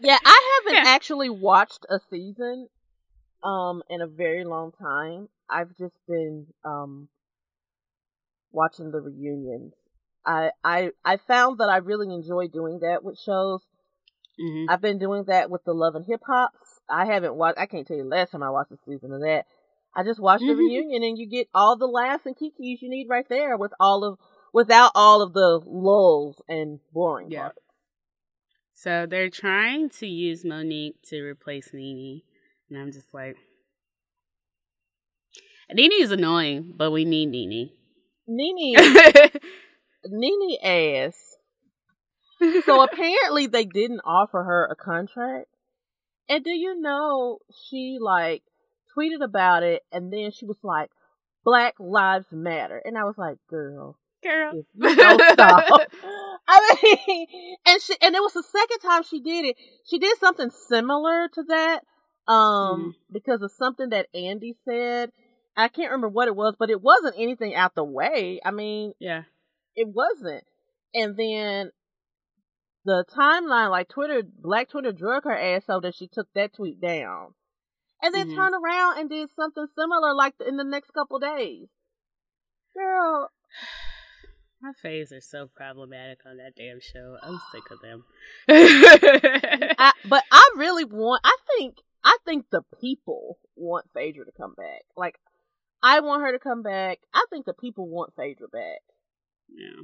Yeah, I haven't yeah. actually watched a season um, in a very long time. I've just been um, watching the reunions. I, I, I found that I really enjoy doing that with shows. Mm-hmm. I've been doing that with the Love and Hip Hops. I haven't watched, I can't tell you last time I watched a season of that. I just watched mm-hmm. the reunion and you get all the laughs and kikis you need right there with all of, without all of the lulls and boring yeah. parts. So they're trying to use Monique to replace Nene. And I'm just like, Nene is annoying, but we need Nene. Nene, Nene ass. So apparently they didn't offer her a contract. And do you know, she like tweeted about it, and then she was like, Black Lives Matter. And I was like, girl. Girl. If you don't stop. I mean, and she, and it was the second time she did it. She did something similar to that um, mm. because of something that Andy said. I can't remember what it was, but it wasn't anything out the way. I mean, yeah, it wasn't. And then the timeline, like Twitter, Black Twitter drug her ass so that she took that tweet down. And then mm-hmm. turned around and did something similar like in the next couple days. Girl. My faves are so problematic on that damn show. I'm sick of them. I, but I really want, I think, I think the people want Phaedra to come back. Like, I want her to come back. I think the people want Phaedra back. Yeah.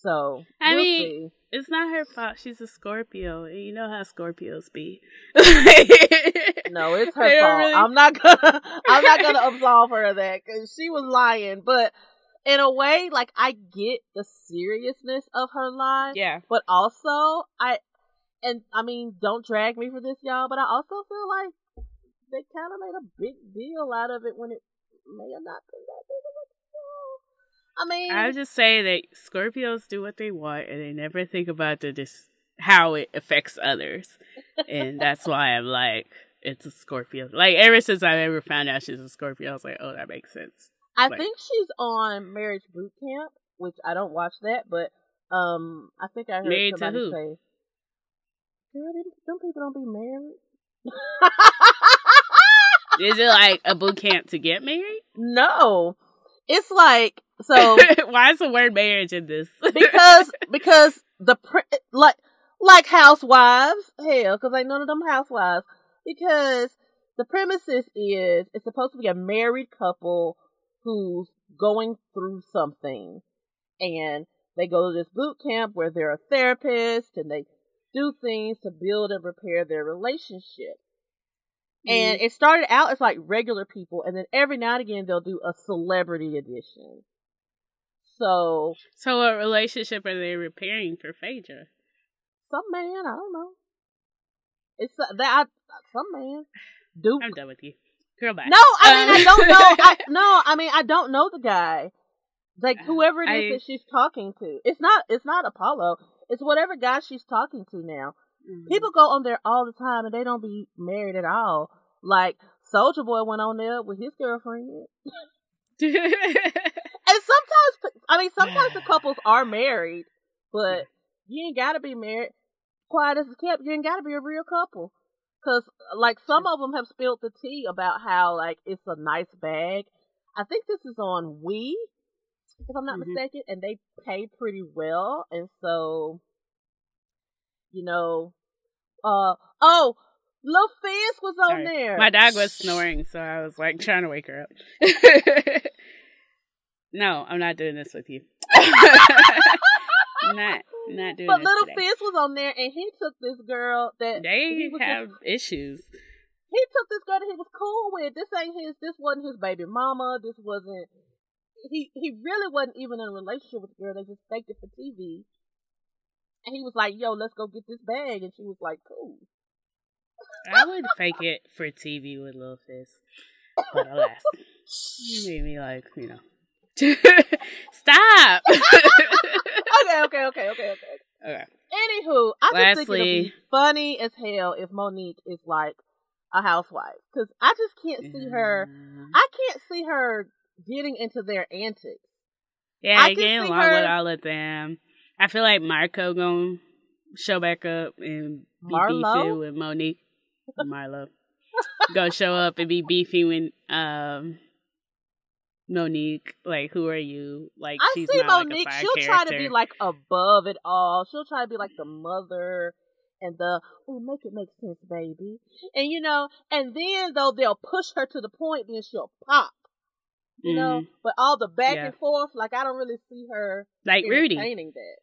So, I we'll mean, see. It's not her fault. She's a Scorpio. And you know how Scorpios be. No, it's her fault. Really... I'm not gonna, I'm not gonna absolve her of that because she was lying, but in a way, like, I get the seriousness of her line. Yeah. But also, I, and I mean, don't drag me for this, y'all, but I also feel like they kind of made a big deal out of it when it may have not been that big of a deal. I mean, I just say that Scorpios do what they want and they never think about the dis- how it affects others. And that's why I'm like, it's a Scorpio. Like, ever since I ever found out she's a Scorpio, I was like, oh, that makes sense. I like, think she's on Marriage Boot Camp, which I don't watch that, but um, I think I heard married somebody to who? Say, girl, them people don't be married. Is it like a boot camp to get married? No. It's like, so. Why is the word marriage in this? because, because the, like, like housewives, hell, because ain't none of them housewives. Because the premises is, it's supposed to be a married couple who's going through something, and they go to this boot camp where they're a therapist and they do things to build and repair their relationship. Mm-hmm. And it started out as like regular people, and then every now and again they'll do a celebrity edition. So, so what relationship are they repairing for Phaedra? Some man, I don't know. It's uh, that I, some man. Duke. I'm done with you. Girl, bye. No, I mean, um, I don't know. I, no, I mean, I don't know the guy. Like, whoever it is I, that she's talking to. It's not It's not Apollo. It's whatever guy she's talking to now. Mm-hmm. People go on there all the time, and they don't be married at all. Like, Soulja Boy went on there with his girlfriend. And sometimes, I mean, sometimes the couples are married, but you ain't got to be married. Quiet as a kept, you ain't got to be a real couple. Because, like, some of them have spilled the tea about how, like, it's a nice bag. I think this is on We, if I'm not mm-hmm. mistaken, and they pay pretty well. And so, you know, uh, oh, Lil Fizz was on Sorry. there. My dog was snoring, so I was, like, trying to wake her up. No, I'm not doing this with you. not not doing but this Little today. Fizz was on there, and he took this girl that they have just, issues he took this girl that he was cool with. This ain't his, this wasn't his baby mama, this wasn't, he he really wasn't even in a relationship with the girl. They just faked it for T V, and he was like, yo, let's go get this bag, and she was like, cool. I would fake it for T V with Lil Fizz, but alas, you made me like, you know. Stop. okay, okay, okay, okay, okay. Okay. Anywho, I just think it'll be funny as hell if Monique is like a housewife, because I just can't see her. I can't see her getting into their antics. Yeah, I getting along her... with all of them. I feel like Marco gonna show back up and be beefing with Monique. Marlo gonna show up and be beefing with um. Monique, like, who are you? Like, I she's see not Monique. Like a She'll character. Try to be like above it all. She'll try to be like the mother and the oh, make it make sense, baby. And you know, and then though they'll push her to the point, then she'll pop. You mm. know, but all the back yeah. and forth, like I don't really see her like Rudy entertaining that.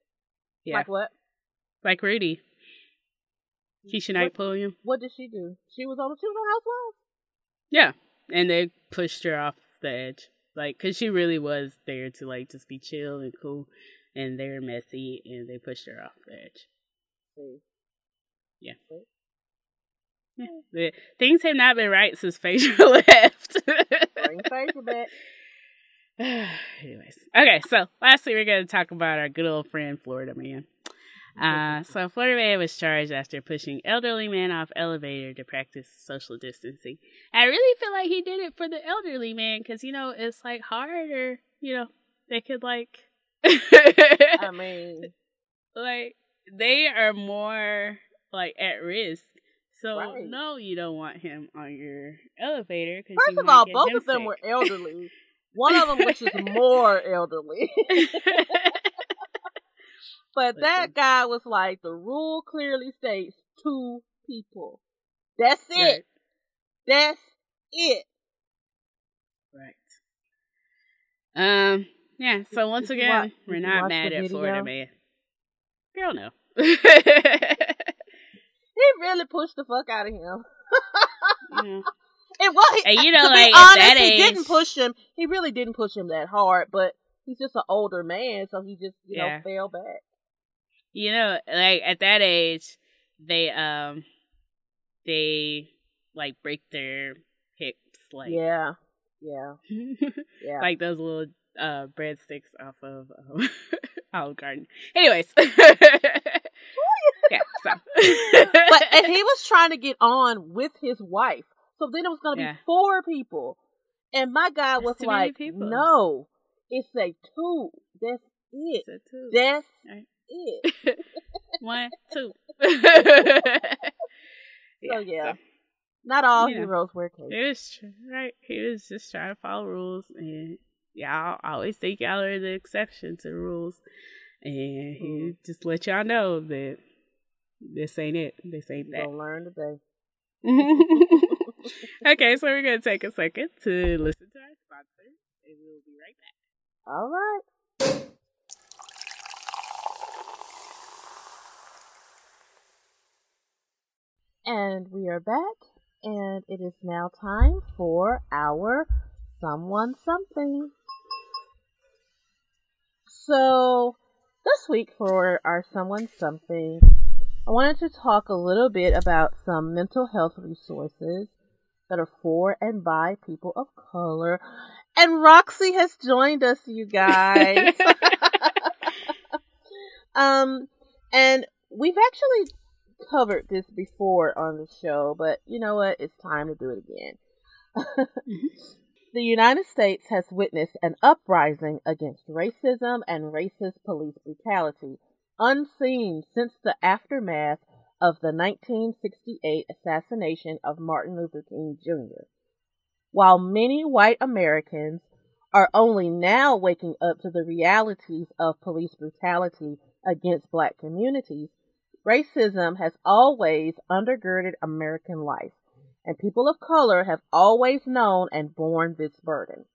Yeah. Like what? Like Rudy. Keisha Knight Pulliam. What did she do? She was on the Children's Housewives. Yeah, and they pushed her off the edge. Like, because she really was there to, like, just be chill and cool. And they're messy, and they pushed her off the edge. Mm. Yeah. Mm. Yeah. But things have not been right since Phaedra left. Bring Phaedra back. Anyways. Okay, so lastly, we're going to talk about our good old friend, Florida Man. Uh, so Florida Man was charged after pushing elderly man off elevator to practice social distancing. I really feel like he did it for the elderly man because, you know, it's like harder, you know, they could like, I mean, like they are more like at risk. So right. No, you don't want him on your elevator. Cause First you of all, both of them sick. Were elderly. One of them which is more elderly. But Listen. That guy was like, the rule clearly states two people. That's it. Right. That's it. Right. Um. Yeah. So once again, watch, we're not mad at Florida Man. Girl, no. He really pushed the fuck out of him. Yeah. And well, he, and you know, to like, be honest, at that he age... didn't push him. He really didn't push him that hard. But he's just an older man, so he just you yeah. know fell back. You know, like, at that age, they, um, they, like, break their hips, like. Yeah, yeah, yeah. Like those little, uh, breadsticks off of um, Olive Garden. Anyways. Yeah, so. But, and he was trying to get on with his wife. So then it was going to yeah. be four people. And my guy was like, no, it's a two. That's it. It's a two. That's right. It. One, two. yeah, so yeah, so, not all heroes know, wear capes. It is true, right? He was just trying to follow rules, and y'all always think y'all are the exception to rules, and mm-hmm. he just let y'all know that this ain't it. This ain't that. Gonna learn today. Okay, so we're gonna take a second to listen to our sponsors, and we'll be right back. All right. And we are back, and it is now time for our Someone Something. So, this week for our Someone Something, I wanted to talk a little bit about some mental health resources that are for and by people of color. And Roxy has joined us, you guys. um, and we've actually covered this before on the show, but you know what? It's time to do it again. The United States has witnessed an uprising against racism and racist police brutality, unseen since the aftermath of the nineteen sixty-eight assassination of Martin Luther King Junior While many white Americans are only now waking up to the realities of police brutality against black communities, racism has always undergirded American life, and people of color have always known and borne this burden.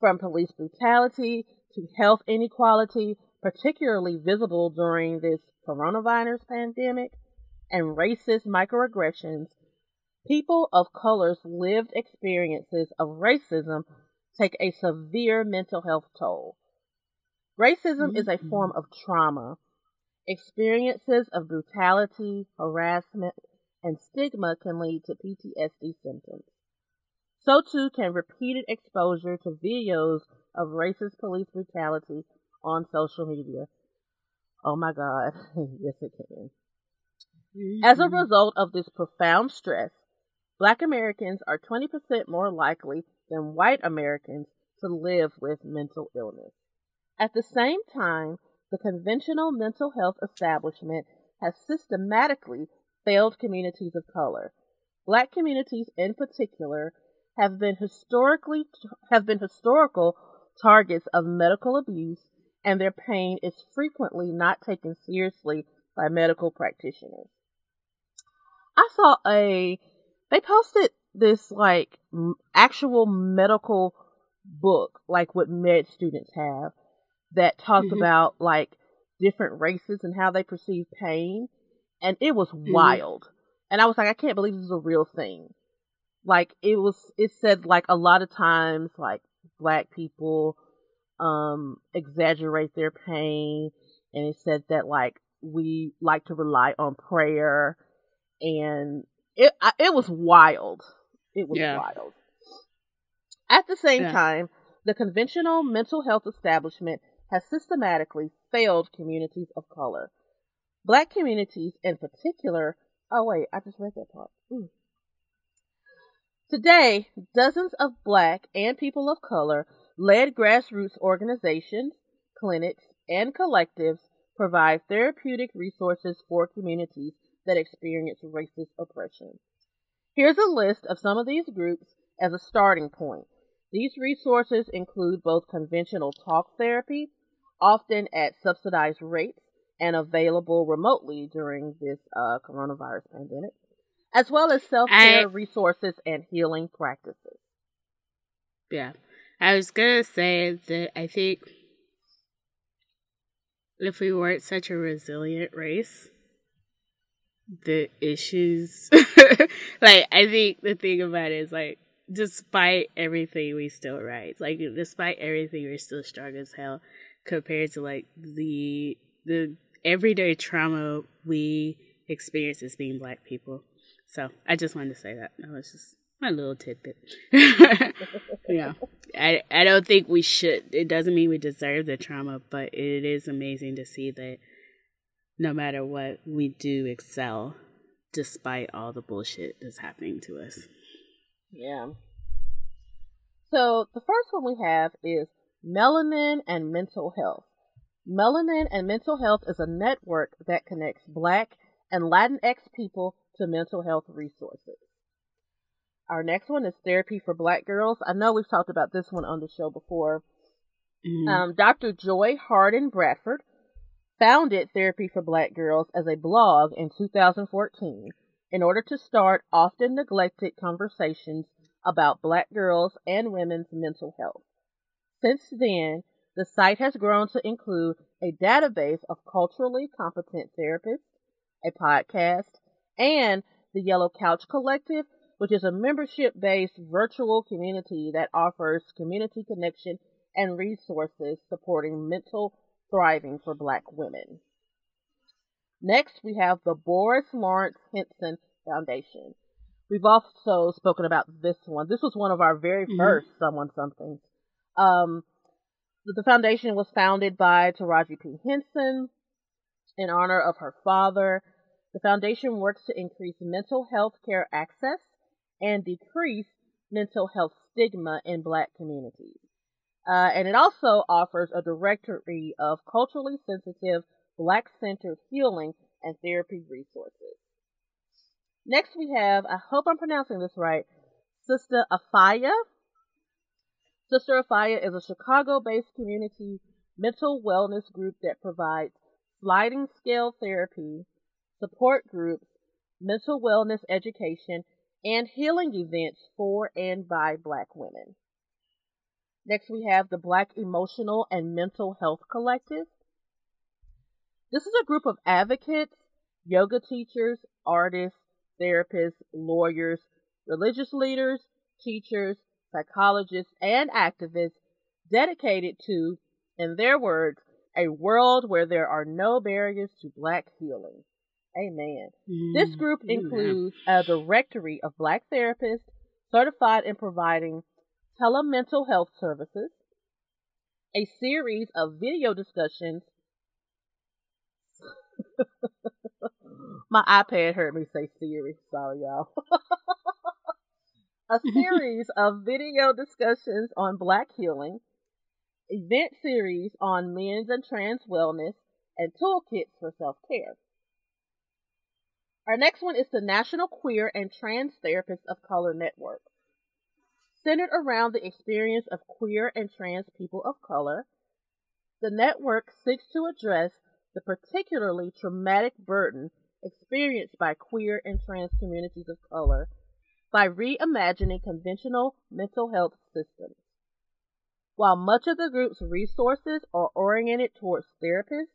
From police brutality to health inequality, particularly visible during this coronavirus pandemic, and racist microaggressions, people of color's lived experiences of racism take a severe mental health toll. Racism mm-hmm. is a form of trauma. Experiences of brutality, harassment, and stigma can lead to P T S D symptoms. So too can repeated exposure to videos of racist police brutality on social media. Oh my God, yes it can. Mm-hmm. As a result of this profound stress, Black Americans are twenty percent more likely than white Americans to live with mental illness. At the same time, the conventional mental health establishment has systematically failed communities of color. Black communities in particular have been historically have been historical targets of medical abuse, and their pain is frequently not taken seriously by medical practitioners. I saw a they posted this like actual medical book, like what med students have, that talked mm-hmm. about like different races and how they perceive pain. And it was mm-hmm. wild. And I was like, I can't believe this is a real thing. Like, it was, it said, like, a lot of times, like, black people um, exaggerate their pain. And it said that, like, we like to rely on prayer. And it it was wild. It was yeah. wild. At the same yeah. time, the conventional mental health establishment has systematically failed communities of color. Black communities in particular. Oh, wait, I just read that part. Ooh. Today, dozens of black and people of color led grassroots organizations, clinics, and collectives provide therapeutic resources for communities that experience racist oppression. Here's a list of some of these groups as a starting point. These resources include both conventional talk therapy, often at subsidized rates and available remotely during this uh, coronavirus pandemic, as well as self-care I, resources and healing practices. Yeah. I was going to say that I think if we weren't such a resilient race, the issues... like, I think the thing about it is, like, despite everything, we still rise. Like, despite everything, we're still strong as hell compared to, like, the the everyday trauma we experience as being black people. So, I just wanted to say that. That was just my little tidbit. yeah. I, I don't think we should. It doesn't mean we deserve the trauma, but it is amazing to see that no matter what, we do excel despite all the bullshit that's happening to us. Yeah. So the first one we have is Melanin and Mental Health. Melanin and Mental Health is a network that connects Black and Latinx people to mental health resources. Our next one is Therapy for Black Girls. I know we've talked about this one on the show before. Mm-hmm. Um, Doctor Joy Harden Bradford founded Therapy for Black Girls as a blog in two thousand fourteen in order to start often neglected conversations about Black girls and women's mental health. Since then, the site has grown to include a database of culturally competent therapists, a podcast, and the Yellow Couch Collective, which is a membership-based virtual community that offers community connection and resources supporting mental thriving for Black women. Next, we have the Boris Lawrence Henson Foundation. We've also spoken about this one. This was one of our very first mm-hmm. Someone Somethings. Um, the foundation was founded by Taraji P. Henson in honor of her father. The foundation works to increase mental health care access and decrease mental health stigma in Black communities. Uh, and it also offers a directory of culturally sensitive, Black-centered healing and therapy resources. Next we have, I hope I'm pronouncing this right, Sister Afaya. Sister Afaya is a Chicago-based community mental wellness group that provides sliding scale therapy, support groups, mental wellness education, and healing events for and by Black women. Next, we have the Black Emotional and Mental Health Collective. This is a group of advocates, yoga teachers, artists, therapists, lawyers, religious leaders, teachers, psychologists, and activists dedicated to, in their words, a world where there are no barriers to Black healing. Amen. Mm-hmm. This group includes a directory of Black therapists certified in providing telemental health services, a series of video discussions. My iPad heard me say Siri. Sorry, y'all. A series of video discussions on Black healing, event series on men's and trans wellness, and toolkits for self-care. Our next one is the National Queer and Trans Therapists of Color Network. Centered around the experience of queer and trans people of color, the network seeks to address the particularly traumatic burden experienced by queer and trans communities of color by reimagining conventional mental health systems. While much of the group's resources are oriented towards therapists,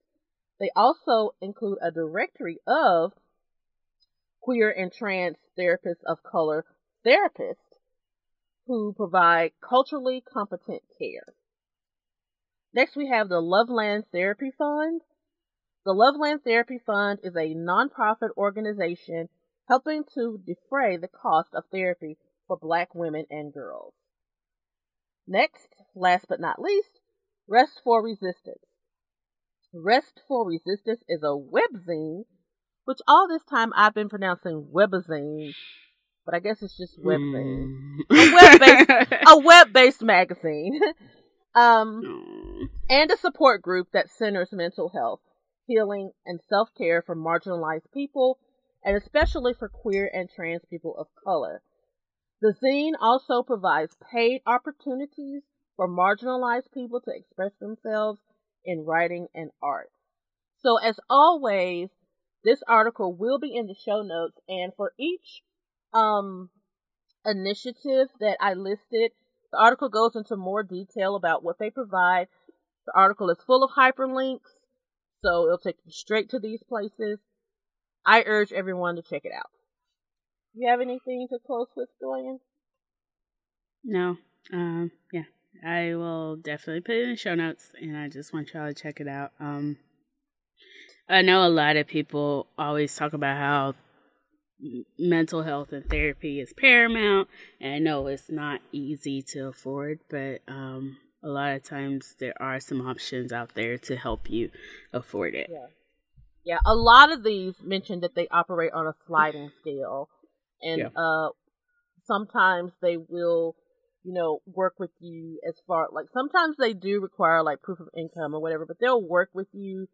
they also include a directory of queer and trans therapists of color therapists who provide culturally competent care. Next, we have the Loveland Therapy Fund. The Loveland Therapy Fund is a nonprofit organization helping to defray the cost of therapy for Black women and girls. Next, last but not least, Rest for Resistance. Rest for Resistance is a webzine, which all this time I've been pronouncing webazine, but I guess it's just webzine. Mm. A web-based, a web-based magazine. um, and a support group that centers mental health, healing, and self-care for marginalized people, and especially for queer and trans people of color. The zine also provides paid opportunities for marginalized people to express themselves in writing and art. So as always, this article will be in the show notes, and for each um, initiative that I listed, the article goes into more detail about what they provide. The article is full of hyperlinks, so it'll take you straight to these places. I urge everyone to check it out. You have anything to close with, Doyen? No. Um, yeah. I will definitely put it in the show notes, and I just want y'all to check it out. Um, I know a lot of people always talk about how mental health and therapy is paramount, and I know it's not easy to afford, but um, a lot of times there are some options out there to help you afford it. Yeah, yeah. A lot of these mention that they operate on a sliding scale, and yeah. uh, sometimes they will... you know, work with you as far, like, sometimes they do require, like, proof of income or whatever, but they'll work with you,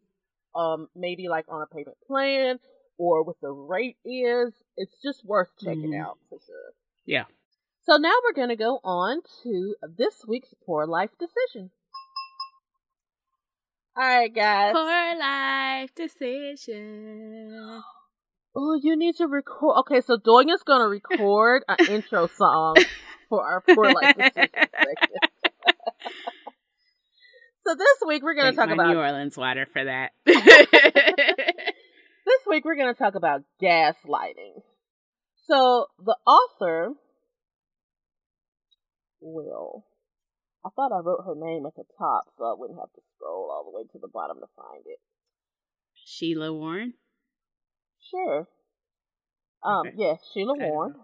um, maybe, like, on a payment plan, or what the rate is. It's just worth checking mm-hmm. out, for sure. Yeah. So now we're going to go on to this week's Poor Life Decision. All right, guys. Poor Life Decision. Oh, you need to record. Okay, so Doyen's going to record an intro song. For our Poor Life Decision section. So this week we're going to talk about... New Orleans water for that. This week we're going to talk about gaslighting. So the author... Will. I thought I wrote her name at the top so I wouldn't have to scroll all the way to the bottom to find it. Sheila Warren? Sure. Um, okay. Yes, Sheila okay. Warren.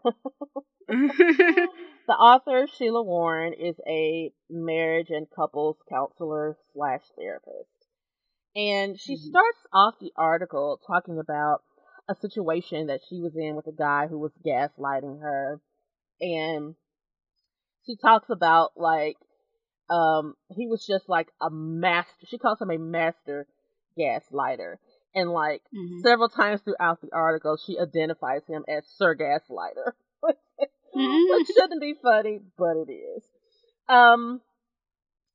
The author, Sheila Warren, is a marriage and couples counselor slash therapist. And she mm-hmm. starts off the article talking about a situation that she was in with a guy who was gaslighting her. And she talks about, like, um, he was just like a master. She calls him a master gaslighter. And, like, mm-hmm. several times throughout the article, she identifies him as Sir Gaslighter. Which shouldn't be funny, but it is. Um,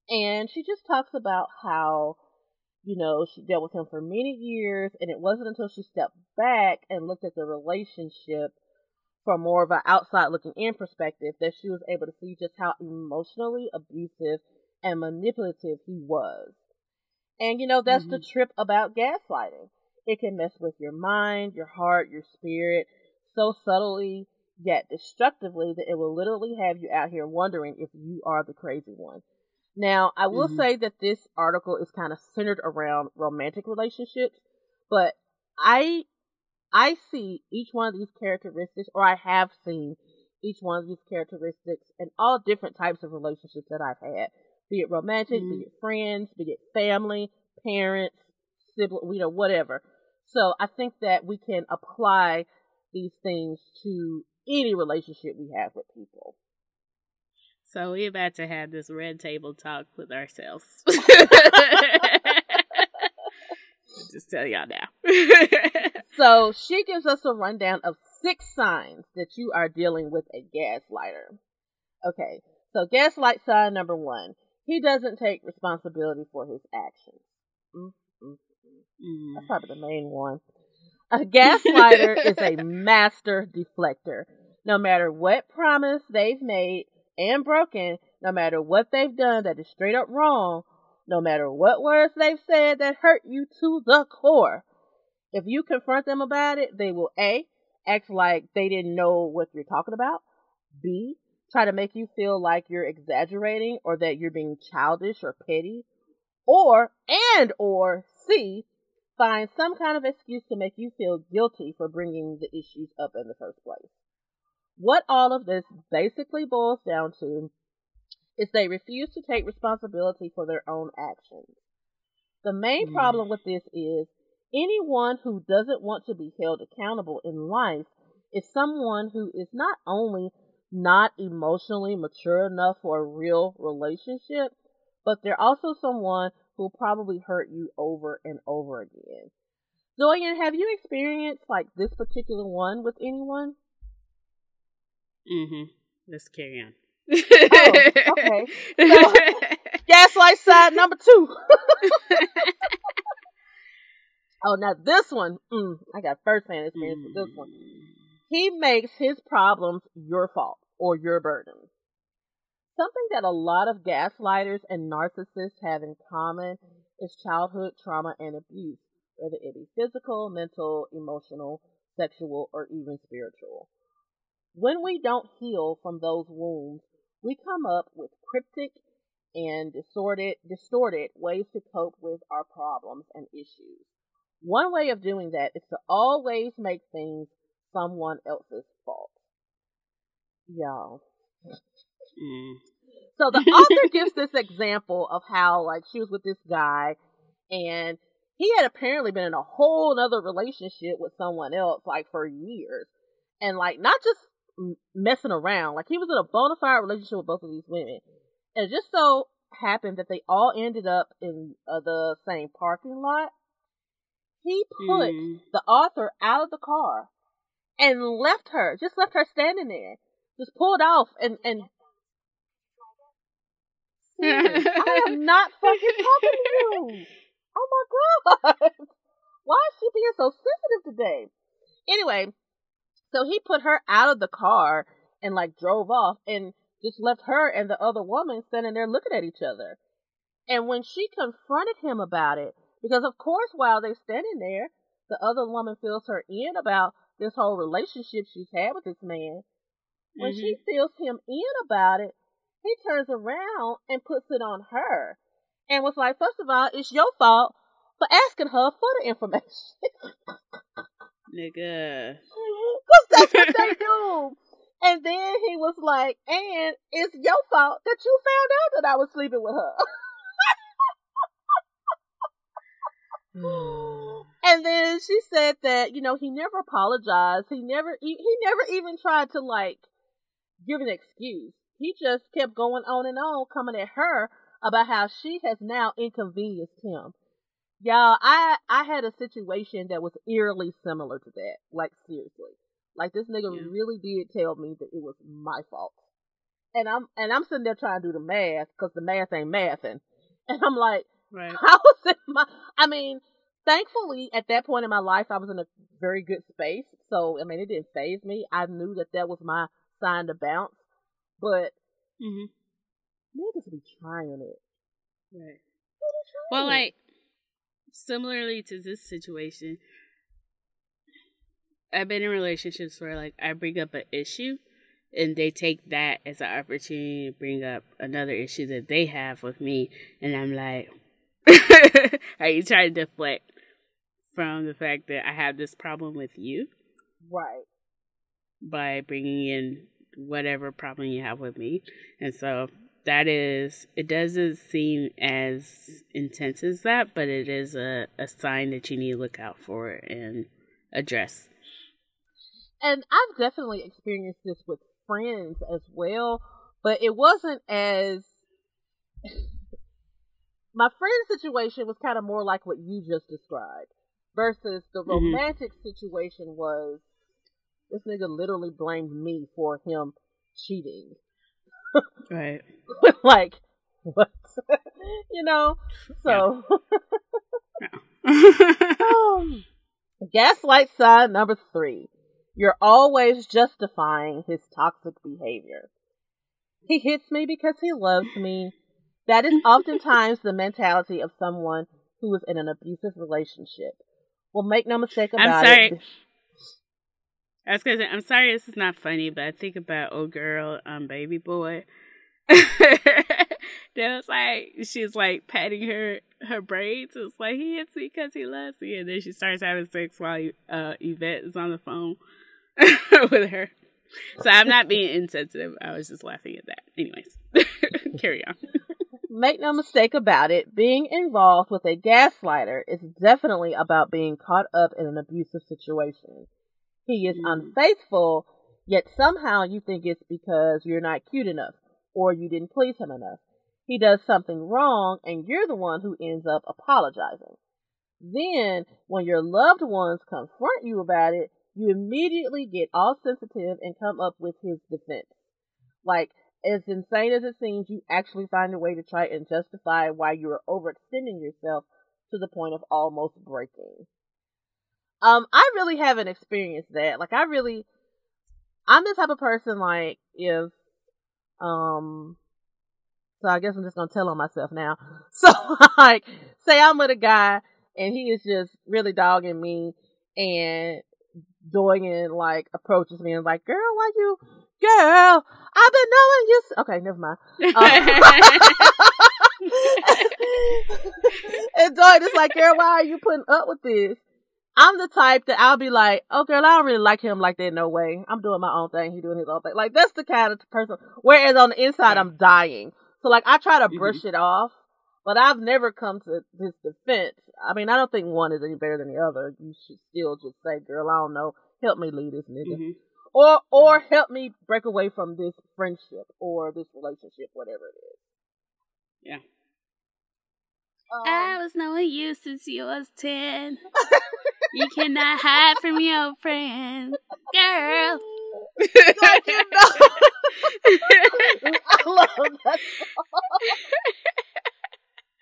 and she just talks about how, you know, she dealt with him for many years, and it wasn't until she stepped back and looked at the relationship from more of an outside-looking-in perspective that she was able to see just how emotionally abusive and manipulative he was. And, you know, that's mm-hmm. the trip about gaslighting. It can mess with your mind, your heart, your spirit, so subtly, yet destructively, that it will literally have you out here wondering if you are the crazy one. Now, I will mm-hmm. say that this article is kind of centered around romantic relationships, but I, I see each one of these characteristics, or I have seen each one of these characteristics in all different types of relationships that I've had. Be it romantic, mm-hmm. be it friends, be it family, parents, siblings, you know, whatever. So I think that we can apply these things to any relationship we have with people. So we're about to have this red table talk with ourselves. Just tell y'all now. So she gives us a rundown of six signs that you are dealing with a gaslighter. Okay, so gaslight sign number one. He doesn't take responsibility for his actions. Mm-hmm. Mm. That's probably the main one. A gaslighter is a master deflector. No matter what promise they've made and broken, no matter what they've done that is straight up wrong, no matter what words they've said that hurt you to the core, if you confront them about it, they will A, act like they didn't know what you're talking about, B, try to make you feel like you're exaggerating or that you're being childish or petty, or, and or C, find some kind of excuse to make you feel guilty for bringing the issues up in the first place. What all of this basically boils down to is they refuse to take responsibility for their own actions. The main mm. problem with this is anyone who doesn't want to be held accountable in life is someone who is not only not emotionally mature enough for a real relationship, but they're also someone who'll probably hurt you over and over again. Doyen, have you experienced like this particular one with anyone? Mm-hmm. Let's carry on. Oh, okay. So, gaslight side number two. Oh, now this one, mm, I got first-hand experience mm. with this one. He makes his problems your fault or your burden. Something that a lot of gaslighters and narcissists have in common is childhood trauma and abuse, whether it be physical, mental, emotional, sexual, or even spiritual. When we don't heal from those wounds, we come up with cryptic and distorted, distorted ways to cope with our problems and issues. One way of doing that is to always make things someone else's fault. Y'all. Mm. So the author gives this example of how, like, she was with this guy, and he had apparently been in a whole other relationship with someone else, like, for years. And, like, not just m- messing around. Like, he was in a bona fide relationship with both of these women. And it just so happened that they all ended up in uh, the same parking lot. He put mm. the author out of the car and left her, just left her standing there. Just pulled off and... and I am not fucking talking to you. Oh my God. Why is she being so sensitive today? Anyway, so he put her out of the car and like drove off and just left her and the other woman standing there looking at each other. And when she confronted him about it, because of course while they're standing there, the other woman fills her in about this whole relationship she's had with this man. When mm-hmm. she fills him in about it, he turns around and puts it on her and was like, first of all, it's your fault for asking her for the information. Nigga. Because that's what they do. And then he was like, and it's your fault that you found out that I was sleeping with her. And then she said that, you know, he never apologized. He never, he, he never even tried to like give an excuse. He just kept going on and on, coming at her about how she has now inconvenienced him. Y'all, I, I had a situation that was eerily similar to that. Like, seriously. Like, this nigga yeah. really did tell me that it was my fault. And I'm and I'm sitting there trying to do the math, because the math ain't mathing. And I'm like, right. how was it my... I mean, thankfully, at that point in my life, I was in a very good space. So, I mean, it didn't faze me. I knew that that was my sign to bounce. But mm-hmm. niggas be trying it. Right. Trying well, it. Like similarly to this situation, I've been in relationships where like I bring up an issue, and they take that as an opportunity to bring up another issue that they have with me, and I'm like, are you trying to deflect from the fact that I have this problem with you? Right. By bringing in whatever problem you have with me. And so that is, it doesn't seem as intense as that, but it is a, a sign that you need to look out for and address. And I've definitely experienced this with friends as well, but it wasn't as, my friend's situation was kind of more like what you just described versus the romantic mm-hmm. situation was, this nigga literally blamed me for him cheating. Right. Like, what? You know? So. Yeah. Yeah. um, gaslight side number three. You're always justifying his toxic behavior. He hits me because he loves me. That is oftentimes the mentality of someone who is in an abusive relationship. Well, make no mistake about it. I'm sorry. It. I was gonna say, I'm sorry this is not funny, but I think about old girl, um, baby boy. That was like, she's like patting her her braids. It's like, he hits me because he loves me, and then she starts having sex while uh, Yvette is on the phone with her. So I'm not being insensitive. I was just laughing at that. Anyways, carry on. Make no mistake about it, being involved with a gaslighter is definitely about being caught up in an abusive situation. He is mm-hmm. unfaithful, yet somehow you think it's because you're not cute enough or you didn't please him enough. He does something wrong, and you're the one who ends up apologizing. Then, when your loved ones confront you about it, you immediately get all sensitive and come up with his defense. Like, as insane as it seems, you actually find a way to try and justify why you are overextending yourself to the point of almost breaking. Um, I really haven't experienced that. Like, I really, I'm the type of person, like, if, um, so I guess I'm just going to tell on myself now. So, like, say I'm with a guy, and he is just really dogging me, and Doyen, like, approaches me and like, girl, why you, girl, I've been knowing you. S-. Okay, never mind. Um, and Doyen is like, girl, why are you putting up with this? I'm the type that I'll be like, oh, girl, I don't really like him like that, no way. I'm doing my own thing. He's doing his own thing. Like, that's the kind of person, whereas on the inside, I'm dying. So, like, I try to brush mm-hmm. it off, but I've never come to this defense. I mean, I don't think one is any better than the other. You should still just say, girl, I don't know, help me leave this nigga. Mm-hmm. Or, or help me break away from this friendship or this relationship, whatever it is. Yeah. Um, I was knowing you since you was ten. You cannot hide from your friend, girl. Don't you know? I love that song.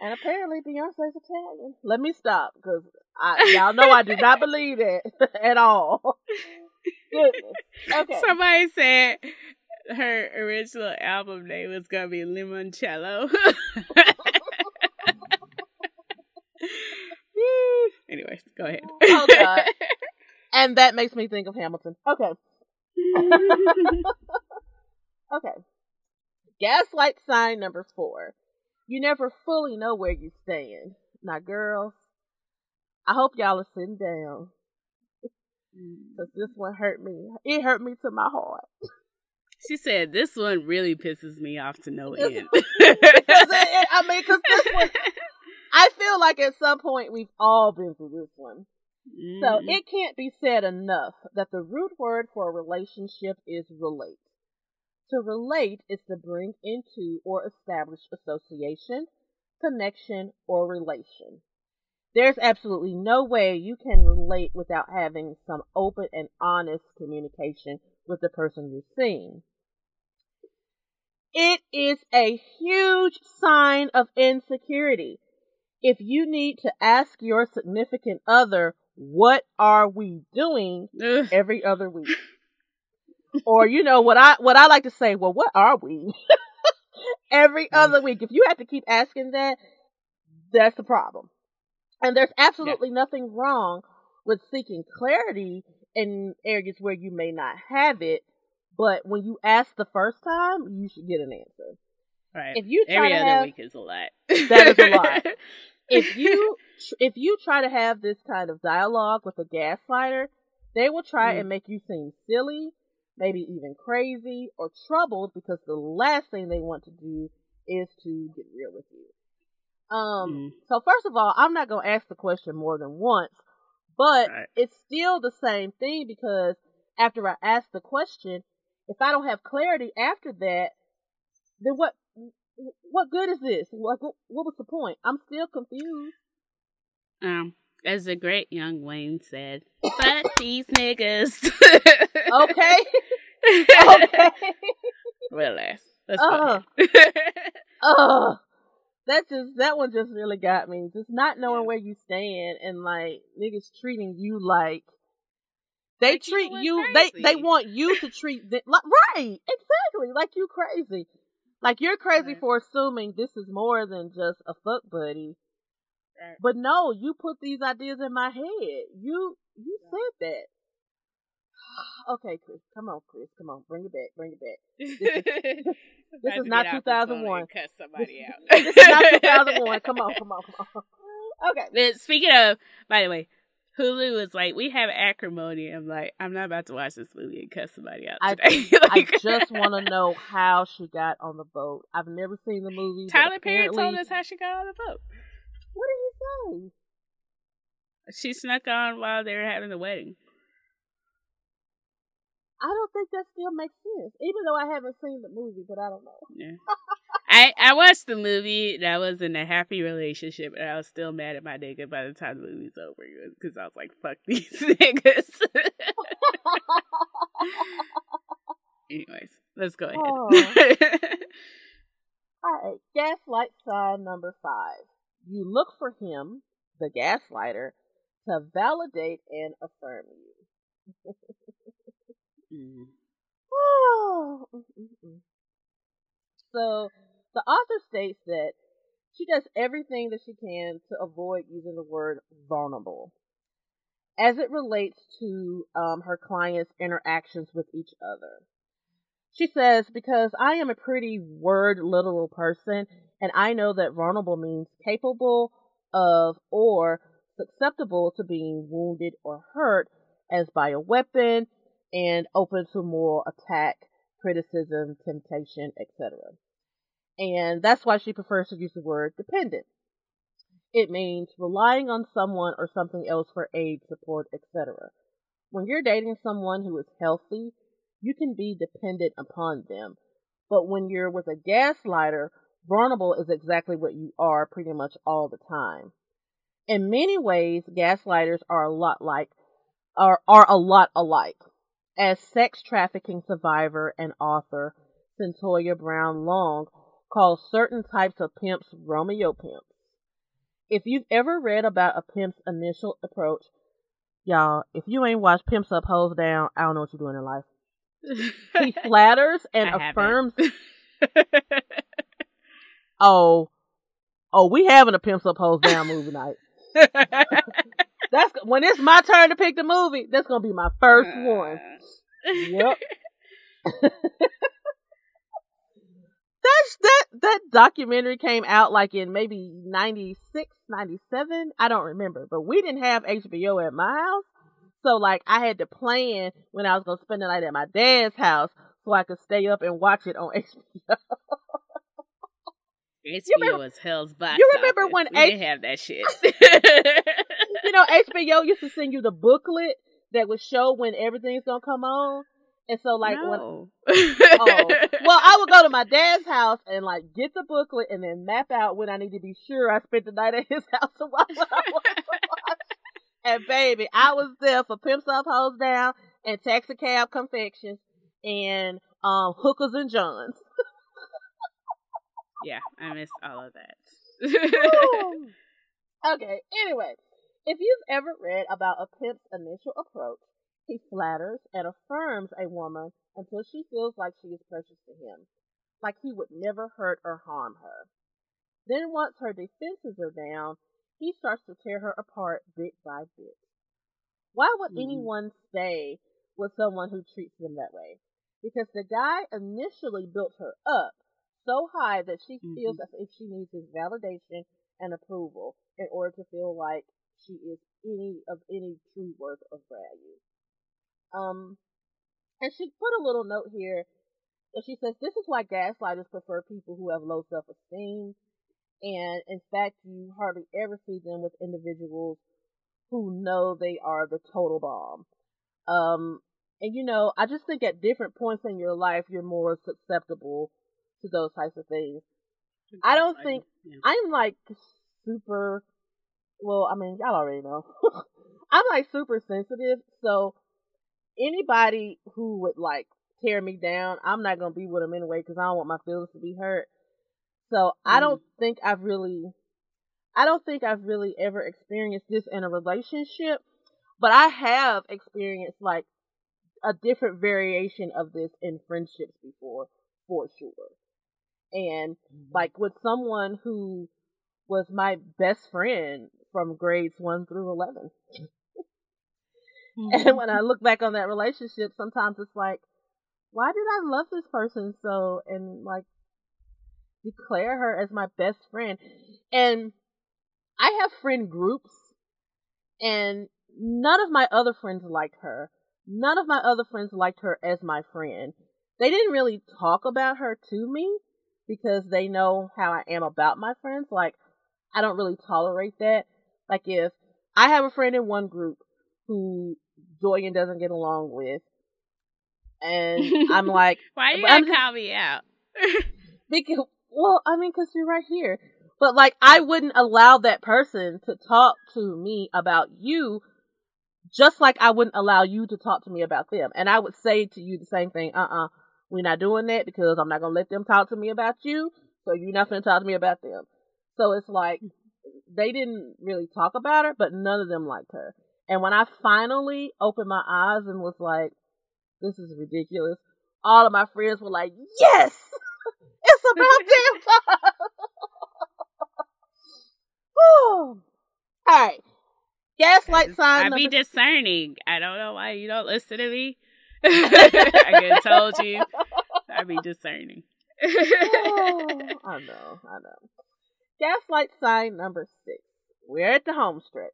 And apparently Beyonce's Italian. Let me stop, because y'all know I do not believe it at all. Goodness. Okay. Somebody said her original album name was going to be Limoncello. Anyways, go ahead. Oh, God. And that makes me think of Hamilton. Okay. Okay. Gaslight sign number four. You never fully know where you stand. Now, girls, I hope y'all are sitting down. Because this one hurt me. It hurt me to my heart. She said, this one really pisses me off to no end. Because it, I mean, because this one... I feel like at some point we've all been through this one. Mm. So it can't be said enough that the root word for a relationship is relate. To relate is to bring into or establish association, connection, or relation. There's absolutely no way you can relate without having some open and honest communication with the person you're seeing. It is a huge sign of insecurity. If you need to ask your significant other, what are we doing every other week? Or, you know, what I what I like to say, well, what are we? Every other week. If you have to keep asking that, that's the problem. And there's absolutely yeah. nothing wrong with seeking clarity in areas where you may not have it. But when you ask the first time, you should get an answer. Right. If you try every to other have, week is a lot. That is a lot. If you if you try to have this kind of dialogue with a gaslighter, they will try mm. and make you seem silly, maybe even crazy or troubled, because the last thing they want to do is to get real with you. Um. Mm. So first of all, I'm not going to ask the question more than once, but right. it's still the same thing, because after I ask the question, if I don't have clarity after that, then what? What good is this? What, what what was the point? I'm still confused. Um, as the great Young Wayne said, fuck these niggas. Okay. Okay. Relax. Let's uh, go ahead. uh, that just that one just really got me. Just not knowing where you stand, and like niggas treating you like they like treat you, you they they want you to treat them like, right, exactly, like you crazy. Like, you're crazy for assuming this is more than just a fuck buddy. Right. But no, you put these ideas in my head. You you yeah. said that. Okay, Chris, come on, Chris, come on, bring it back, bring it back. This is, this is not two thousand one. Cut somebody out. This is not two thousand one. Come on, come on, come on. Okay. Then, speaking of, by the way, Hulu was like, we have acrimony. I'm like, I'm not about to watch this movie and cuss somebody out today. I, like, I just want to know how she got on the boat. I've never seen the movie. Tyler Perry told us how she got on the boat. What did he say? She snuck on while they were having the wedding. I don't think that still makes sense, even though I haven't seen the movie, but I don't know. Yeah. I, I watched the movie, and I was in a happy relationship, and I was still mad at my nigga by the time the movie's over, because I was like, fuck these niggas. Anyways, let's go ahead. Oh. All right, gaslight sign number five. You look for him, the gaslighter, to validate and affirm you. Mm. Oh. So the author states that she does everything that she can to avoid using the word vulnerable as it relates to um, her clients' interactions with each other. She says, because I am a pretty word literal person, and I know that vulnerable means capable of or susceptible to being wounded or hurt as by a weapon, and open to moral attack, criticism, temptation, et cetera. And that's why she prefers to use the word dependent. It means relying on someone or something else for aid, support, et cetera. When you're dating someone who is healthy, you can be dependent upon them. But when you're with a gaslighter, vulnerable is exactly what you are pretty much all the time. In many ways, gaslighters are a lot like are, are a lot alike. As sex trafficking survivor and author Centoya Brown Long calls certain types of pimps Romeo pimps. If you've ever read about a pimp's initial approach, y'all, if you ain't watched Pimps Up, Hoes Down, I don't know what you're doing in life. He flatters and I affirms. oh, oh, we having a Pimps Up, Hoes Down movie night. That's when it's my turn to pick the movie. That's gonna be my first uh. one. Yep. That's that. That documentary came out like in maybe ninety-six, ninety-seven. I don't remember, but we didn't have H B O at my house, so like I had to plan when I was gonna spend the night at my dad's house so I could stay up and watch it on H B O. H B O was hell's box. You remember office. when we H- didn't have that shit? You know, H B O used to send you the booklet that would show when everything's gonna come on, and so like, no. when, oh, well, I would go to my dad's house and like get the booklet and then map out when I need to be sure I spent the night at his house to watch what I wanted to watch. And baby, I was there for Pimps Up, Hoes Down, and Taxi Cab Confections, and um, Hookers and Johns. Yeah, I missed all of that. Okay, anyway, if you've ever read about a pimp's initial approach, he flatters and affirms a woman until she feels like she is precious to him, like he would never hurt or harm her. Then once her defenses are down, he starts to tear her apart bit by bit. Why would mm-hmm. anyone stay with someone who treats them that way? Because the guy initially built her up so high that she feels mm-hmm. as if she needs his validation and approval in order to feel like she is any of any true worth of value. Um, and she put a little note here that she says, this is why gaslighters prefer people who have low self-esteem, and in fact, you hardly ever see them with individuals who know they are the total bomb. Um, and you know, I just think at different points in your life, you're more susceptible to those types of things. I don't think yeah. I'm like super well I mean y'all already know I'm like super sensitive, so anybody who would like tear me down, I'm not gonna be with them anyway because I don't want my feelings to be hurt. So mm. I don't think I've really I don't think I've really ever experienced this in a relationship, but I have experienced like a different variation of this in friendships before, for sure. And like with someone who was my best friend from grades one through eleven. Mm-hmm. And when I look back on that relationship, sometimes it's like, why did I love this person so and like declare her as my best friend? And I have friend groups, and none of my other friends liked her. None of my other friends liked her as my friend. They didn't really talk about her to me because they know how I am about my friends. Like, I don't really tolerate that. Like, if I have a friend in one group who Doyen doesn't get along with, and I'm like... Why are you going to call me out? Because, well, I mean, because you're right here. But, like, I wouldn't allow that person to talk to me about you, just like I wouldn't allow you to talk to me about them. And I would say to you the same thing, uh-uh, we're not doing that because I'm not going to let them talk to me about you, so you're not going to talk to me about them. So it's like, they didn't really talk about her, but none of them liked her. And when I finally opened my eyes and was like, this is ridiculous, all of my friends were like, yes! It's about damn time! All right. Gaslight sign. I number- be discerning. I don't know why you don't listen to me. I told you. I be discerning. Oh, I know. I know. Gaslight sign number six. We're at the home stretch.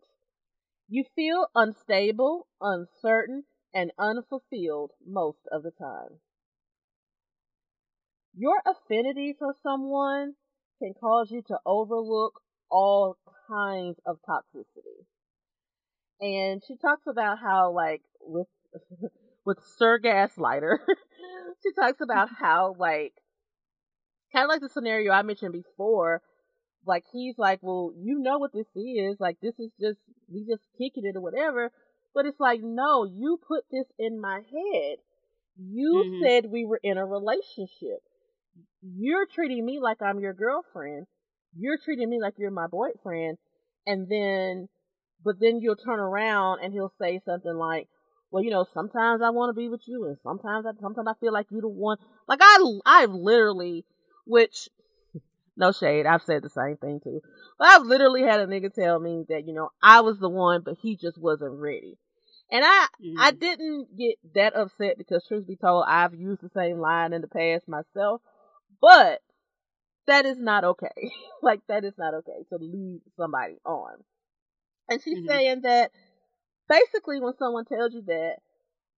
You feel unstable, uncertain, and unfulfilled most of the time. Your affinity for someone can cause you to overlook all kinds of toxicity. And she talks about how, like, with with Sir Gaslighter, she talks about how, like, kind of like the scenario I mentioned before, like, he's like, well, you know what this is, like, this is just, we just kicking it or whatever, but it's like, no, you put this in my head. You mm-hmm. said we were in a relationship. You're treating me like I'm your girlfriend. You're treating me like you're my boyfriend. And then, but then you'll turn around and he'll say something like, well, you know, sometimes I want to be with you. And sometimes I, sometimes I feel like you're the one. Like I, I've literally, which no shade, I've said the same thing too, but I've literally had a nigga tell me that, you know, I was the one, but he just wasn't ready. And I, mm. I didn't get that upset because truth be told, I've used the same line in the past myself, but that is not okay. Like, that is not okay to lead somebody on. And she's mm-hmm. saying that basically when someone tells you that,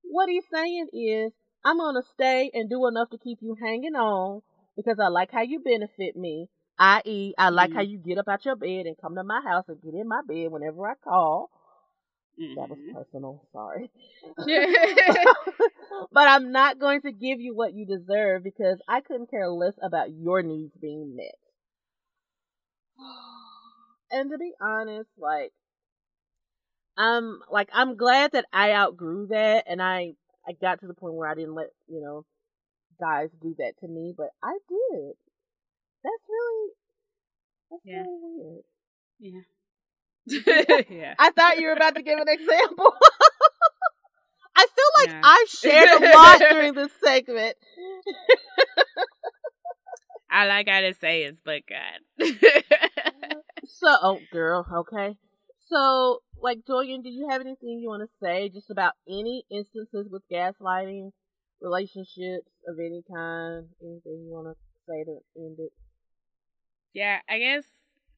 what he's saying is, I'm going to stay and do enough to keep you hanging on because I like how you benefit me, that is, I like mm-hmm. how you get up out your bed and come to my house and get in my bed whenever I call. Mm-hmm. That was personal. Sorry. But I'm not going to give you what you deserve because I couldn't care less about your needs being met. And to be honest, like, I'm like, I'm glad that I outgrew that. And I, I got to the point where I didn't let, you know, guys do that to me, but I did. That's really, that's yeah. really weird. Yeah. Yeah. I thought you were about to give an example. I feel like yeah. I shared a lot during this segment. All I gotta say is, but God. So, oh, girl, okay. So, like, Doyen, do you have anything you want to say just about any instances with gaslighting, relationships of any kind? Anything you want to say to end it? Yeah, I guess.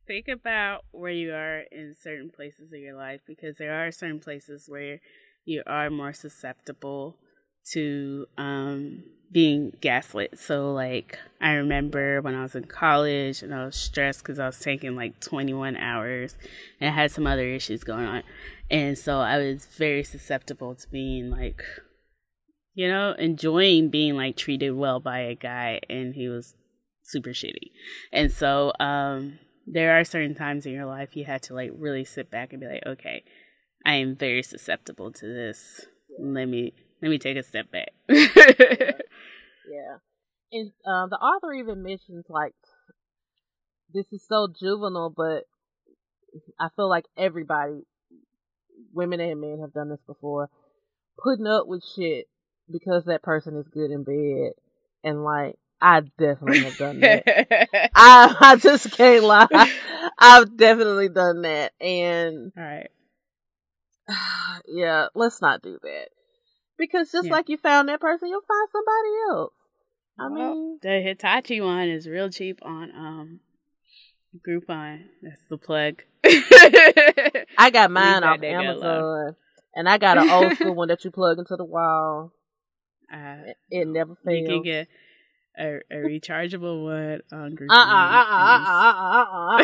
Think about where you are in certain places of your life, because there are certain places where you are more susceptible to um, being gaslit. So, like, I remember when I was in college and I was stressed because I was taking, like, twenty-one hours and I had some other issues going on. And so I was very susceptible to being, like, you know, enjoying being, like, treated well by a guy, and he was super shitty. And so... um there are certain times in your life you had to, like, really sit back and be like, okay, I am very susceptible to this. Let me let me take a step back. yeah. yeah. And uh, the author even mentions, like, this is so juvenile, but I feel like everybody, women and men, have done this before, putting up with shit because that person is good in bed. And, like, I definitely have done that. I, I just can't lie. I've definitely done that. And all right. Yeah, let's not do that. Because just yeah. like you found that person, you'll find somebody else. I well, mean, the Hitachi one is real cheap on um Groupon. That's the plug. I got mine off Amazon, and I got an old school one that you plug into the wall. Uh, it, it never fails. You can get a, a rechargeable one on Groupon. Uh uh uh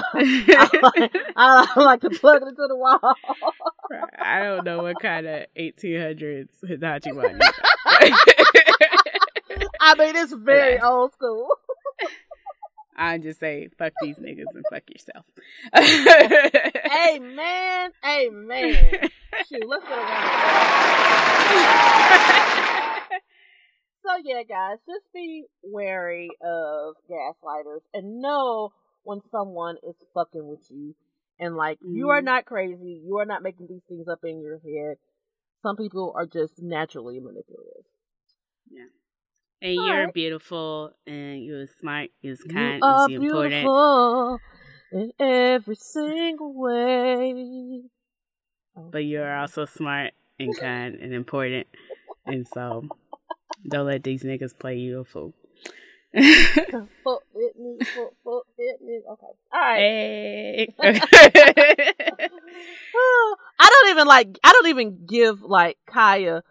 uh uh uh uh. I like to plug it into the wall. I don't know what kind of eighteen hundreds Hitachi one. I mean, it's very yeah. old school. I just say, fuck these niggas and fuck yourself. Amen. Amen. Shoot, let's get around. So, yeah, guys, just be wary of gaslighters and know when someone is fucking with you. And, like, mm. you are not crazy. You are not making these things up in your head. Some people are just naturally manipulative. Yeah. And all you're right. beautiful, and you're smart, you're kind, you're you important. Beautiful in every single way. But you're also smart and kind and important, and so don't let these niggas play you a fool. Fool it me, fool, fool it me. Okay, all right. Hey. I don't even like. I don't even give like Kaya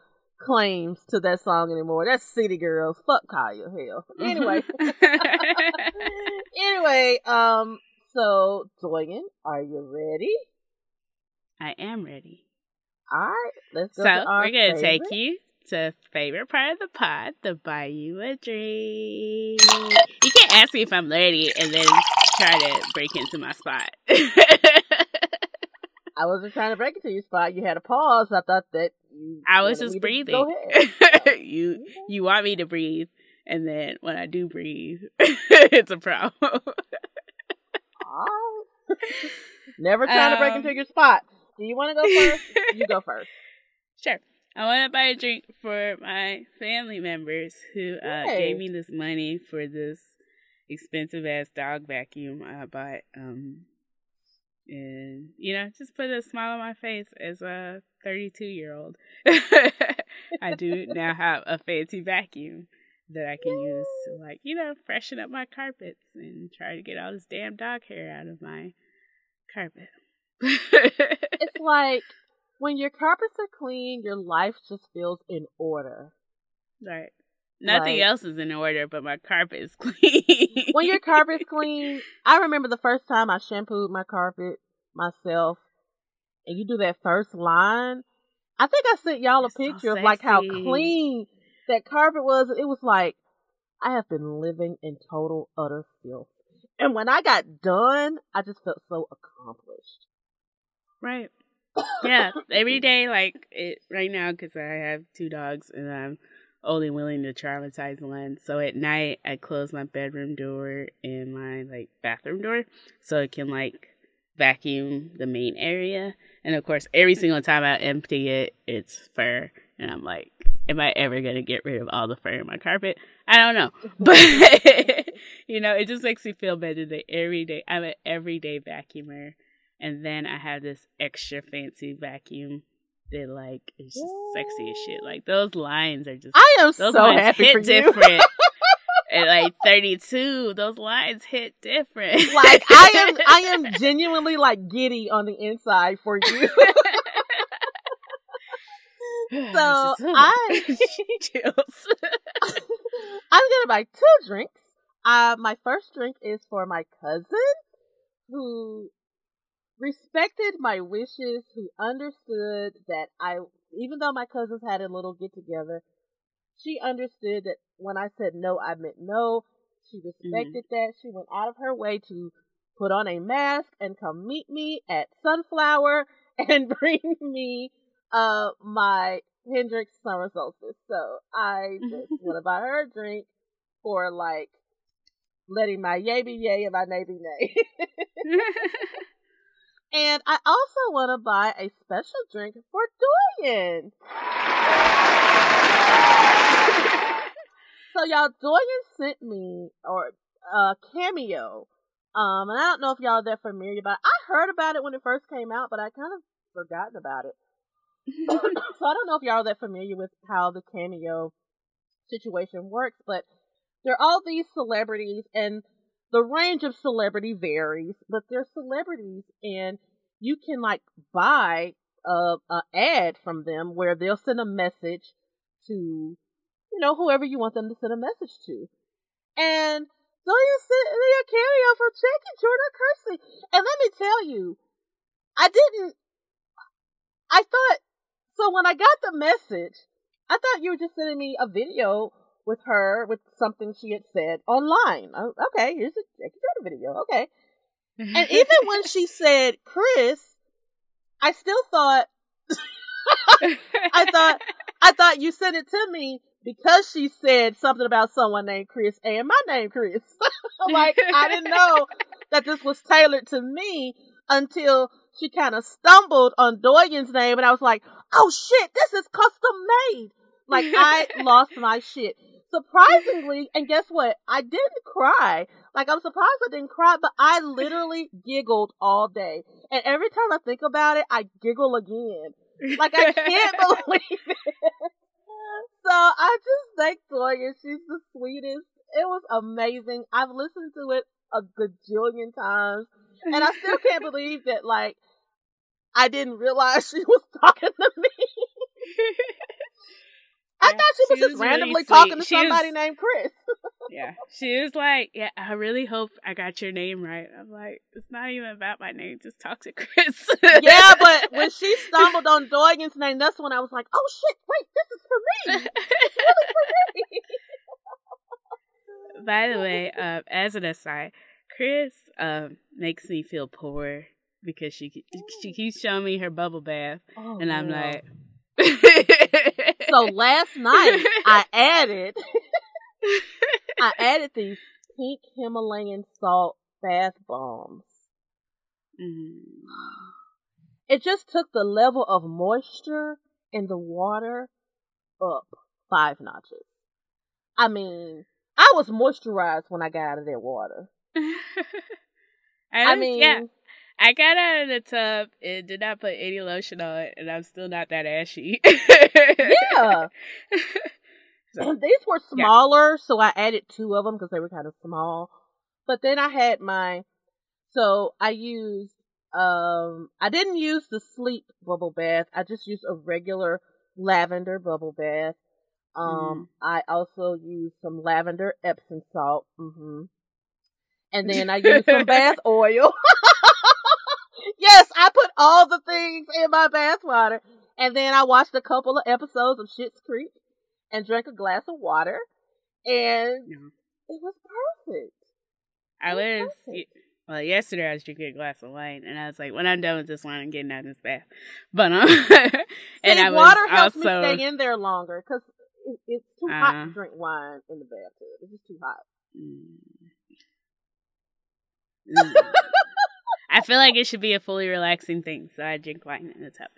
claims to that song anymore. That's City Girls. Fuck Kaya. Hell. Anyway. anyway, um, so, Doyen, are you ready? I am ready. Alright, let's go. So, to our we're gonna favorite. Take you to favorite part of the pod, the Buy You a Drink. You can't ask me if I'm ready and then try to break into my spot. I wasn't trying to break into your spot. You had a pause. I thought that you... I was just breathing. Go ahead. you you want me to breathe, and then when I do breathe, it's a problem. Oh. Never trying um, to break into your spot. Do you want to go first? You go first. Sure. I want to buy a drink for my family members who uh, gave me this money for this expensive-ass dog vacuum I bought. Um... And, you know, just put a smile on my face as a thirty-two-year-old. I do now have a fancy vacuum that I can use to, like, you know, freshen up my carpets and try to get all this damn dog hair out of my carpet. It's like, when your carpets are clean, your life just feels in order. Right. Nothing like, else is in order, but my carpet is clean. When your carpet's clean, I remember the first time I shampooed my carpet myself, and you do that first line. I think I sent y'all a it's picture so of like how clean that carpet was. It was like, I have been living in total, utter filth. And when I got done, I just felt so accomplished. Right. Yeah. Every day, like it right now, because I have two dogs, and I'm only willing to traumatize one. So at night, I close my bedroom door and my like bathroom door so it can like vacuum the main area. And of course, every single time I empty it, it's fur. And I'm like, am I ever going to get rid of all the fur in my carpet? I don't know. But, you know, it just makes me feel better that every day, I'm an everyday vacuumer. And then I have this extra fancy vacuum. They like it's just sexy as shit. Like those lines are just. I am those so lines happy hit for you. Different. At like thirty-two, those lines hit different. Like I am, I am genuinely like giddy on the inside for you. So I, I'm gonna buy two drinks. Uh, my first drink is for my cousin, who respected my wishes, who understood that I, even though my cousins had a little get-together, she understood that when I said no, I meant no. She respected mm-hmm. that. She went out of her way to put on a mask and come meet me at Sunflower and bring me uh, my Hendrix Summer Solstice. So I just want to buy her a drink for, like, letting my yay be yay and my nay be nay. And I also want to buy a special drink for Doyen. So y'all, Doyen sent me or a Cameo. Um, and I don't know if y'all are that familiar, but I heard about it when it first came out, but I kind of forgotten about it. So I don't know if y'all are that familiar with how the cameo situation works, but there are all these celebrities, and the range of celebrity varies, but they're celebrities, and you can, like, buy a, a ad from them where they'll send a message to, you know, whoever you want them to send a message to. And so you sent me a cameo for Jackie, Jordan, Kersey. And let me tell you, I didn't, I thought, so when I got the message, I thought you were just sending me a video with her, with something she had said online. I, okay, here's a Jackie Jordan video. Okay. And even when she said Chris, I still thought, I thought, I thought you sent it to me because she said something about someone named Chris and my name Chris. Like, I didn't know that this was tailored to me until she kind of stumbled on Doyen's name, and I was like, oh shit, this is custom made. Like, I lost my shit. Surprisingly, and guess what? I didn't cry. Like, I'm surprised I didn't cry, but I literally giggled all day. And every time I think about it, I giggle again. Like, I can't believe it. So I just thank Toya. She's the sweetest. It was amazing. I've listened to it a gajillion times. And I still can't believe that, like, I didn't realize she was talking to me. I thought she was she just was randomly really talking to she somebody was, named Chris. Yeah. She was like, yeah, I really hope I got your name right. I'm like, it's not even about my name. Just talk to Chris. Yeah, but when she stumbled on Doyen's name, that's when I was like, oh, shit, wait, this is for me. It's really for me. By the way, um, as an aside, Chris um, makes me feel poor because she, she keeps showing me her bubble bath. Oh, and I'm wow. like... So last night I added I added these pink Himalayan salt bath bombs. Mm. It just took the level of moisture in the water up five notches. I mean, I was moisturized when I got out of that water. I, I was, mean yeah. I got out of the tub and did not put any lotion on it, and I'm still not that ashy. Yeah. So, these were smaller, yeah. So I added two of them because they were kind of small. But then I had my, so I used, um, I didn't use the sleep bubble bath. I just used a regular lavender bubble bath. Um, mm-hmm. I also used some lavender Epsom salt. Mm-hmm. And then I used some bath oil. Yes, I put all the things in my bath water. And then I watched a couple of episodes of Schitt's Creek and drank a glass of water. And yeah. It was perfect. It I was, was perfect. Well, yesterday I was drinking a glass of wine. And I was like, when I'm done with this wine, I'm getting out of this bath. But, um, and See, I water was helps also... me stay in there longer because it, it's too uh-huh. hot to drink wine in the bathtub. It's just too hot. Mm. Mm. I feel like it should be a fully relaxing thing, so I drink wine in the tub.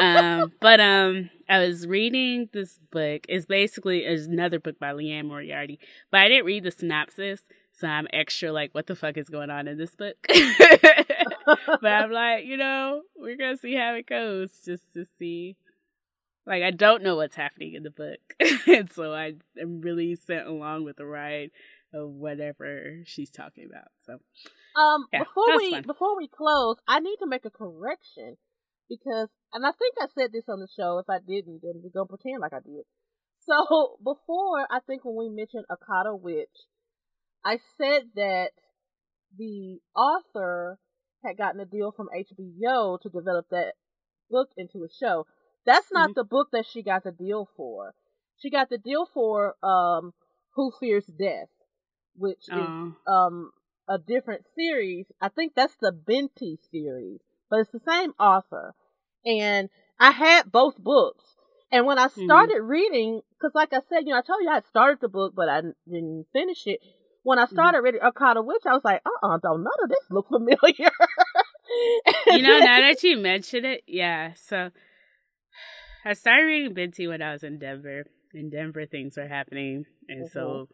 Um, but um, I was reading this book. It's basically it's another book by Leanne Moriarty, but I didn't read the synopsis, so I'm extra like, what the fuck is going on in this book? But I'm like, you know, we're going to see how it goes just to see. Like, I don't know what's happening in the book, and so I am really sent along with the ride of whatever she's talking about, so... Um, yeah, before we fun. before we close, I need to make a correction because, and I think I said this on the show. If I didn't, then we're gonna pretend like I did. So before, I think when we mentioned Akata Witch, I said that the author had gotten a deal from H B O to develop that book into a show. That's not mm-hmm. the book that she got the deal for. She got the deal for um, Who Fears Death, which uh. is um. a different series. I think that's the Binti series, but it's the same author. And I had both books. And when I started mm-hmm. reading, because like I said, you know, I told you I had started the book, but I didn't finish it. When I started mm-hmm. reading Akata Witch, I was like, uh-uh, don't none of this look familiar. You know, now that you mention it, yeah. So I started reading Binti when I was in Denver. In Denver, things were happening. And mm-hmm. so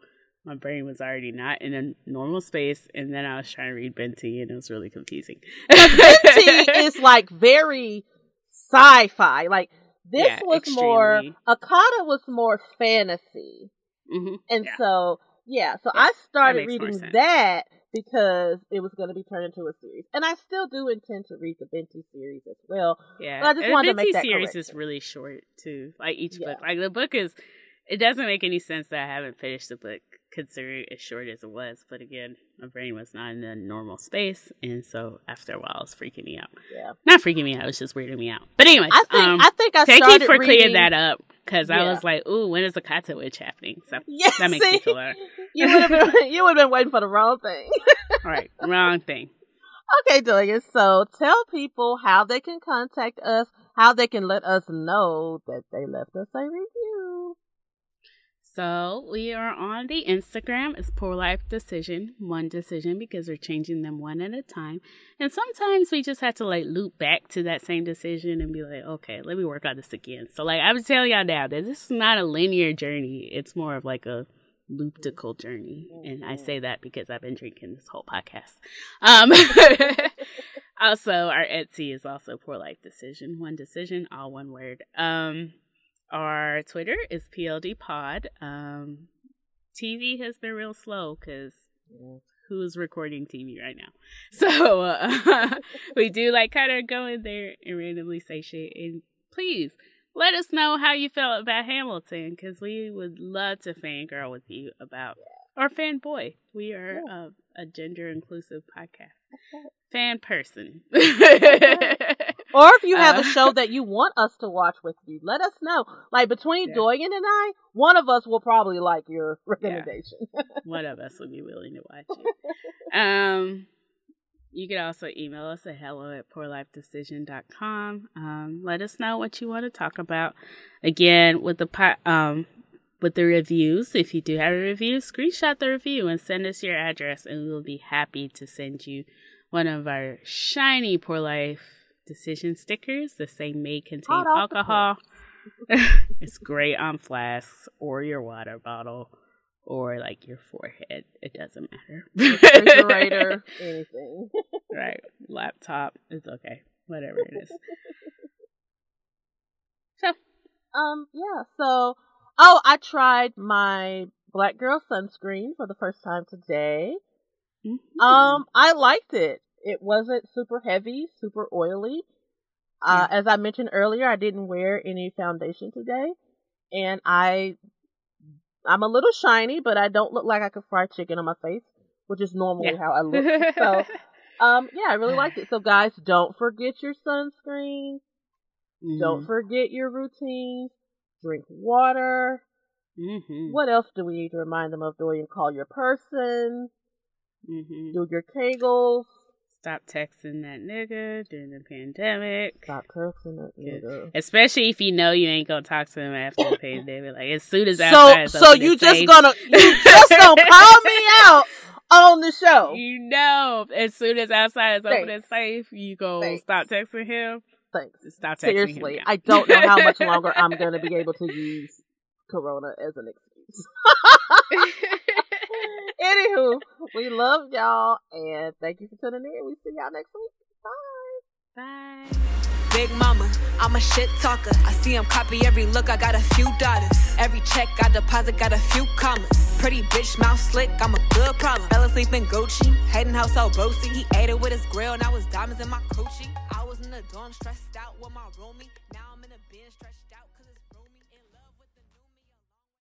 my brain was already not in a normal space, and then I was trying to read Binti, and it was really confusing. Binti is like very sci-fi. Like, this yeah, was extremely. more, Akata was more fantasy. Mm-hmm. And yeah. so, yeah, so yeah, I started reading that because it was going to be turned into a series. And I still do intend to read the Binti series as well. Yeah, but I just and wanted the Binti to make that series correction. Is really short, too. Like, each yeah. book. Like, the book is, it doesn't make any sense that I haven't finished the book, considering as short as it was. But again, my brain was not in a normal space, and so after a while, it was freaking me out. Yeah, not freaking me out; it was just weirding me out. But anyway, I think um, I think I thank started you for reading... clearing that up because yeah. I was like, "Ooh, when is the Akata Witch happening?" So yeah, that makes see? me feel better. You would have been you would have been waiting for the wrong thing. All right, wrong thing. Okay, Delia. So tell people how they can contact us, how they can let us know that they left us a review. So we are on the Instagram. It's Poor Life Decision, one decision, because we're changing them one at a time. And sometimes we just have to like loop back to that same decision and be like, okay, let me work on this again. So like I was telling y'all now that this is not a linear journey. It's more of like a looptical journey. And I say that because I've been drinking this whole podcast. Um, also, our Etsy is also Poor Life Decision, one decision, all one word. Um, Our Twitter is P L D Pod. Um, T V has been real slow because who is recording T V right now? So uh, we do like kind of go in there and randomly say shit. And please let us know how you felt about Hamilton because we would love to fangirl with you about or fanboy. We are yeah. uh, a gender inclusive podcast. Fan person. Or if you have uh, a show that you want us to watch with you, let us know. Like between yeah. Doyen and I, one of us will probably like your recommendation. Yeah. One of us would be willing to watch it. Um, you can also email us at hello at poor life decision dot com. Um, let us know what you want to talk about. Again, with the pot, um, with the reviews, if you do have a review, screenshot the review and send us your address, and we will be happy to send you one of our shiny Poor Life Decision stickers. This they may contain alcohol. It's great on flasks or your water bottle or like your forehead. It doesn't matter. Refrigerator, anything. Right. Laptop. It's okay. Whatever it is. So. Um, yeah. So. Oh, I tried my Black Girl sunscreen for the first time today. Mm-hmm. Um, I liked it. It wasn't super heavy, super oily. Uh, yeah. As I mentioned earlier, I didn't wear any foundation today. And I, I'm a little shiny, but I don't look like I could fry chicken on my face, which is normally yeah. how I look. So, um, yeah, I really liked it. So guys, don't forget your sunscreen. Mm. Don't forget your routines. Drink water. Mm-hmm. What else do we need to remind them of? Do you call your person? Mm-hmm. Do your kegels. Stop texting that nigga during the pandemic. Stop texting that nigga. Especially if you know you ain't gonna talk to him after the pandemic. Like as soon as outside. So, so you just face. gonna you just gonna call me out on the show. You know, as soon as outside is Thanks. open and safe, you gonna Thanks. stop texting him. Thanks. Stop Seriously, him I don't know how much longer I'm going to be able to use Corona as an excuse. Anywho, we love y'all, and thank you for tuning in. We see y'all next week. Bye. Bye. Big mama, I'm a shit talker. I see him copy every look. I got a few daughters. Every check I deposit got a few commas. Pretty bitch, mouth slick. I'm a good problem. Fell asleep in Gucci. Hating house all roasty. He ate it with his grill, and I was diamonds in my coochie. I was in the dorm, stressed out with my roomie. Now I'm in a bin, stretched.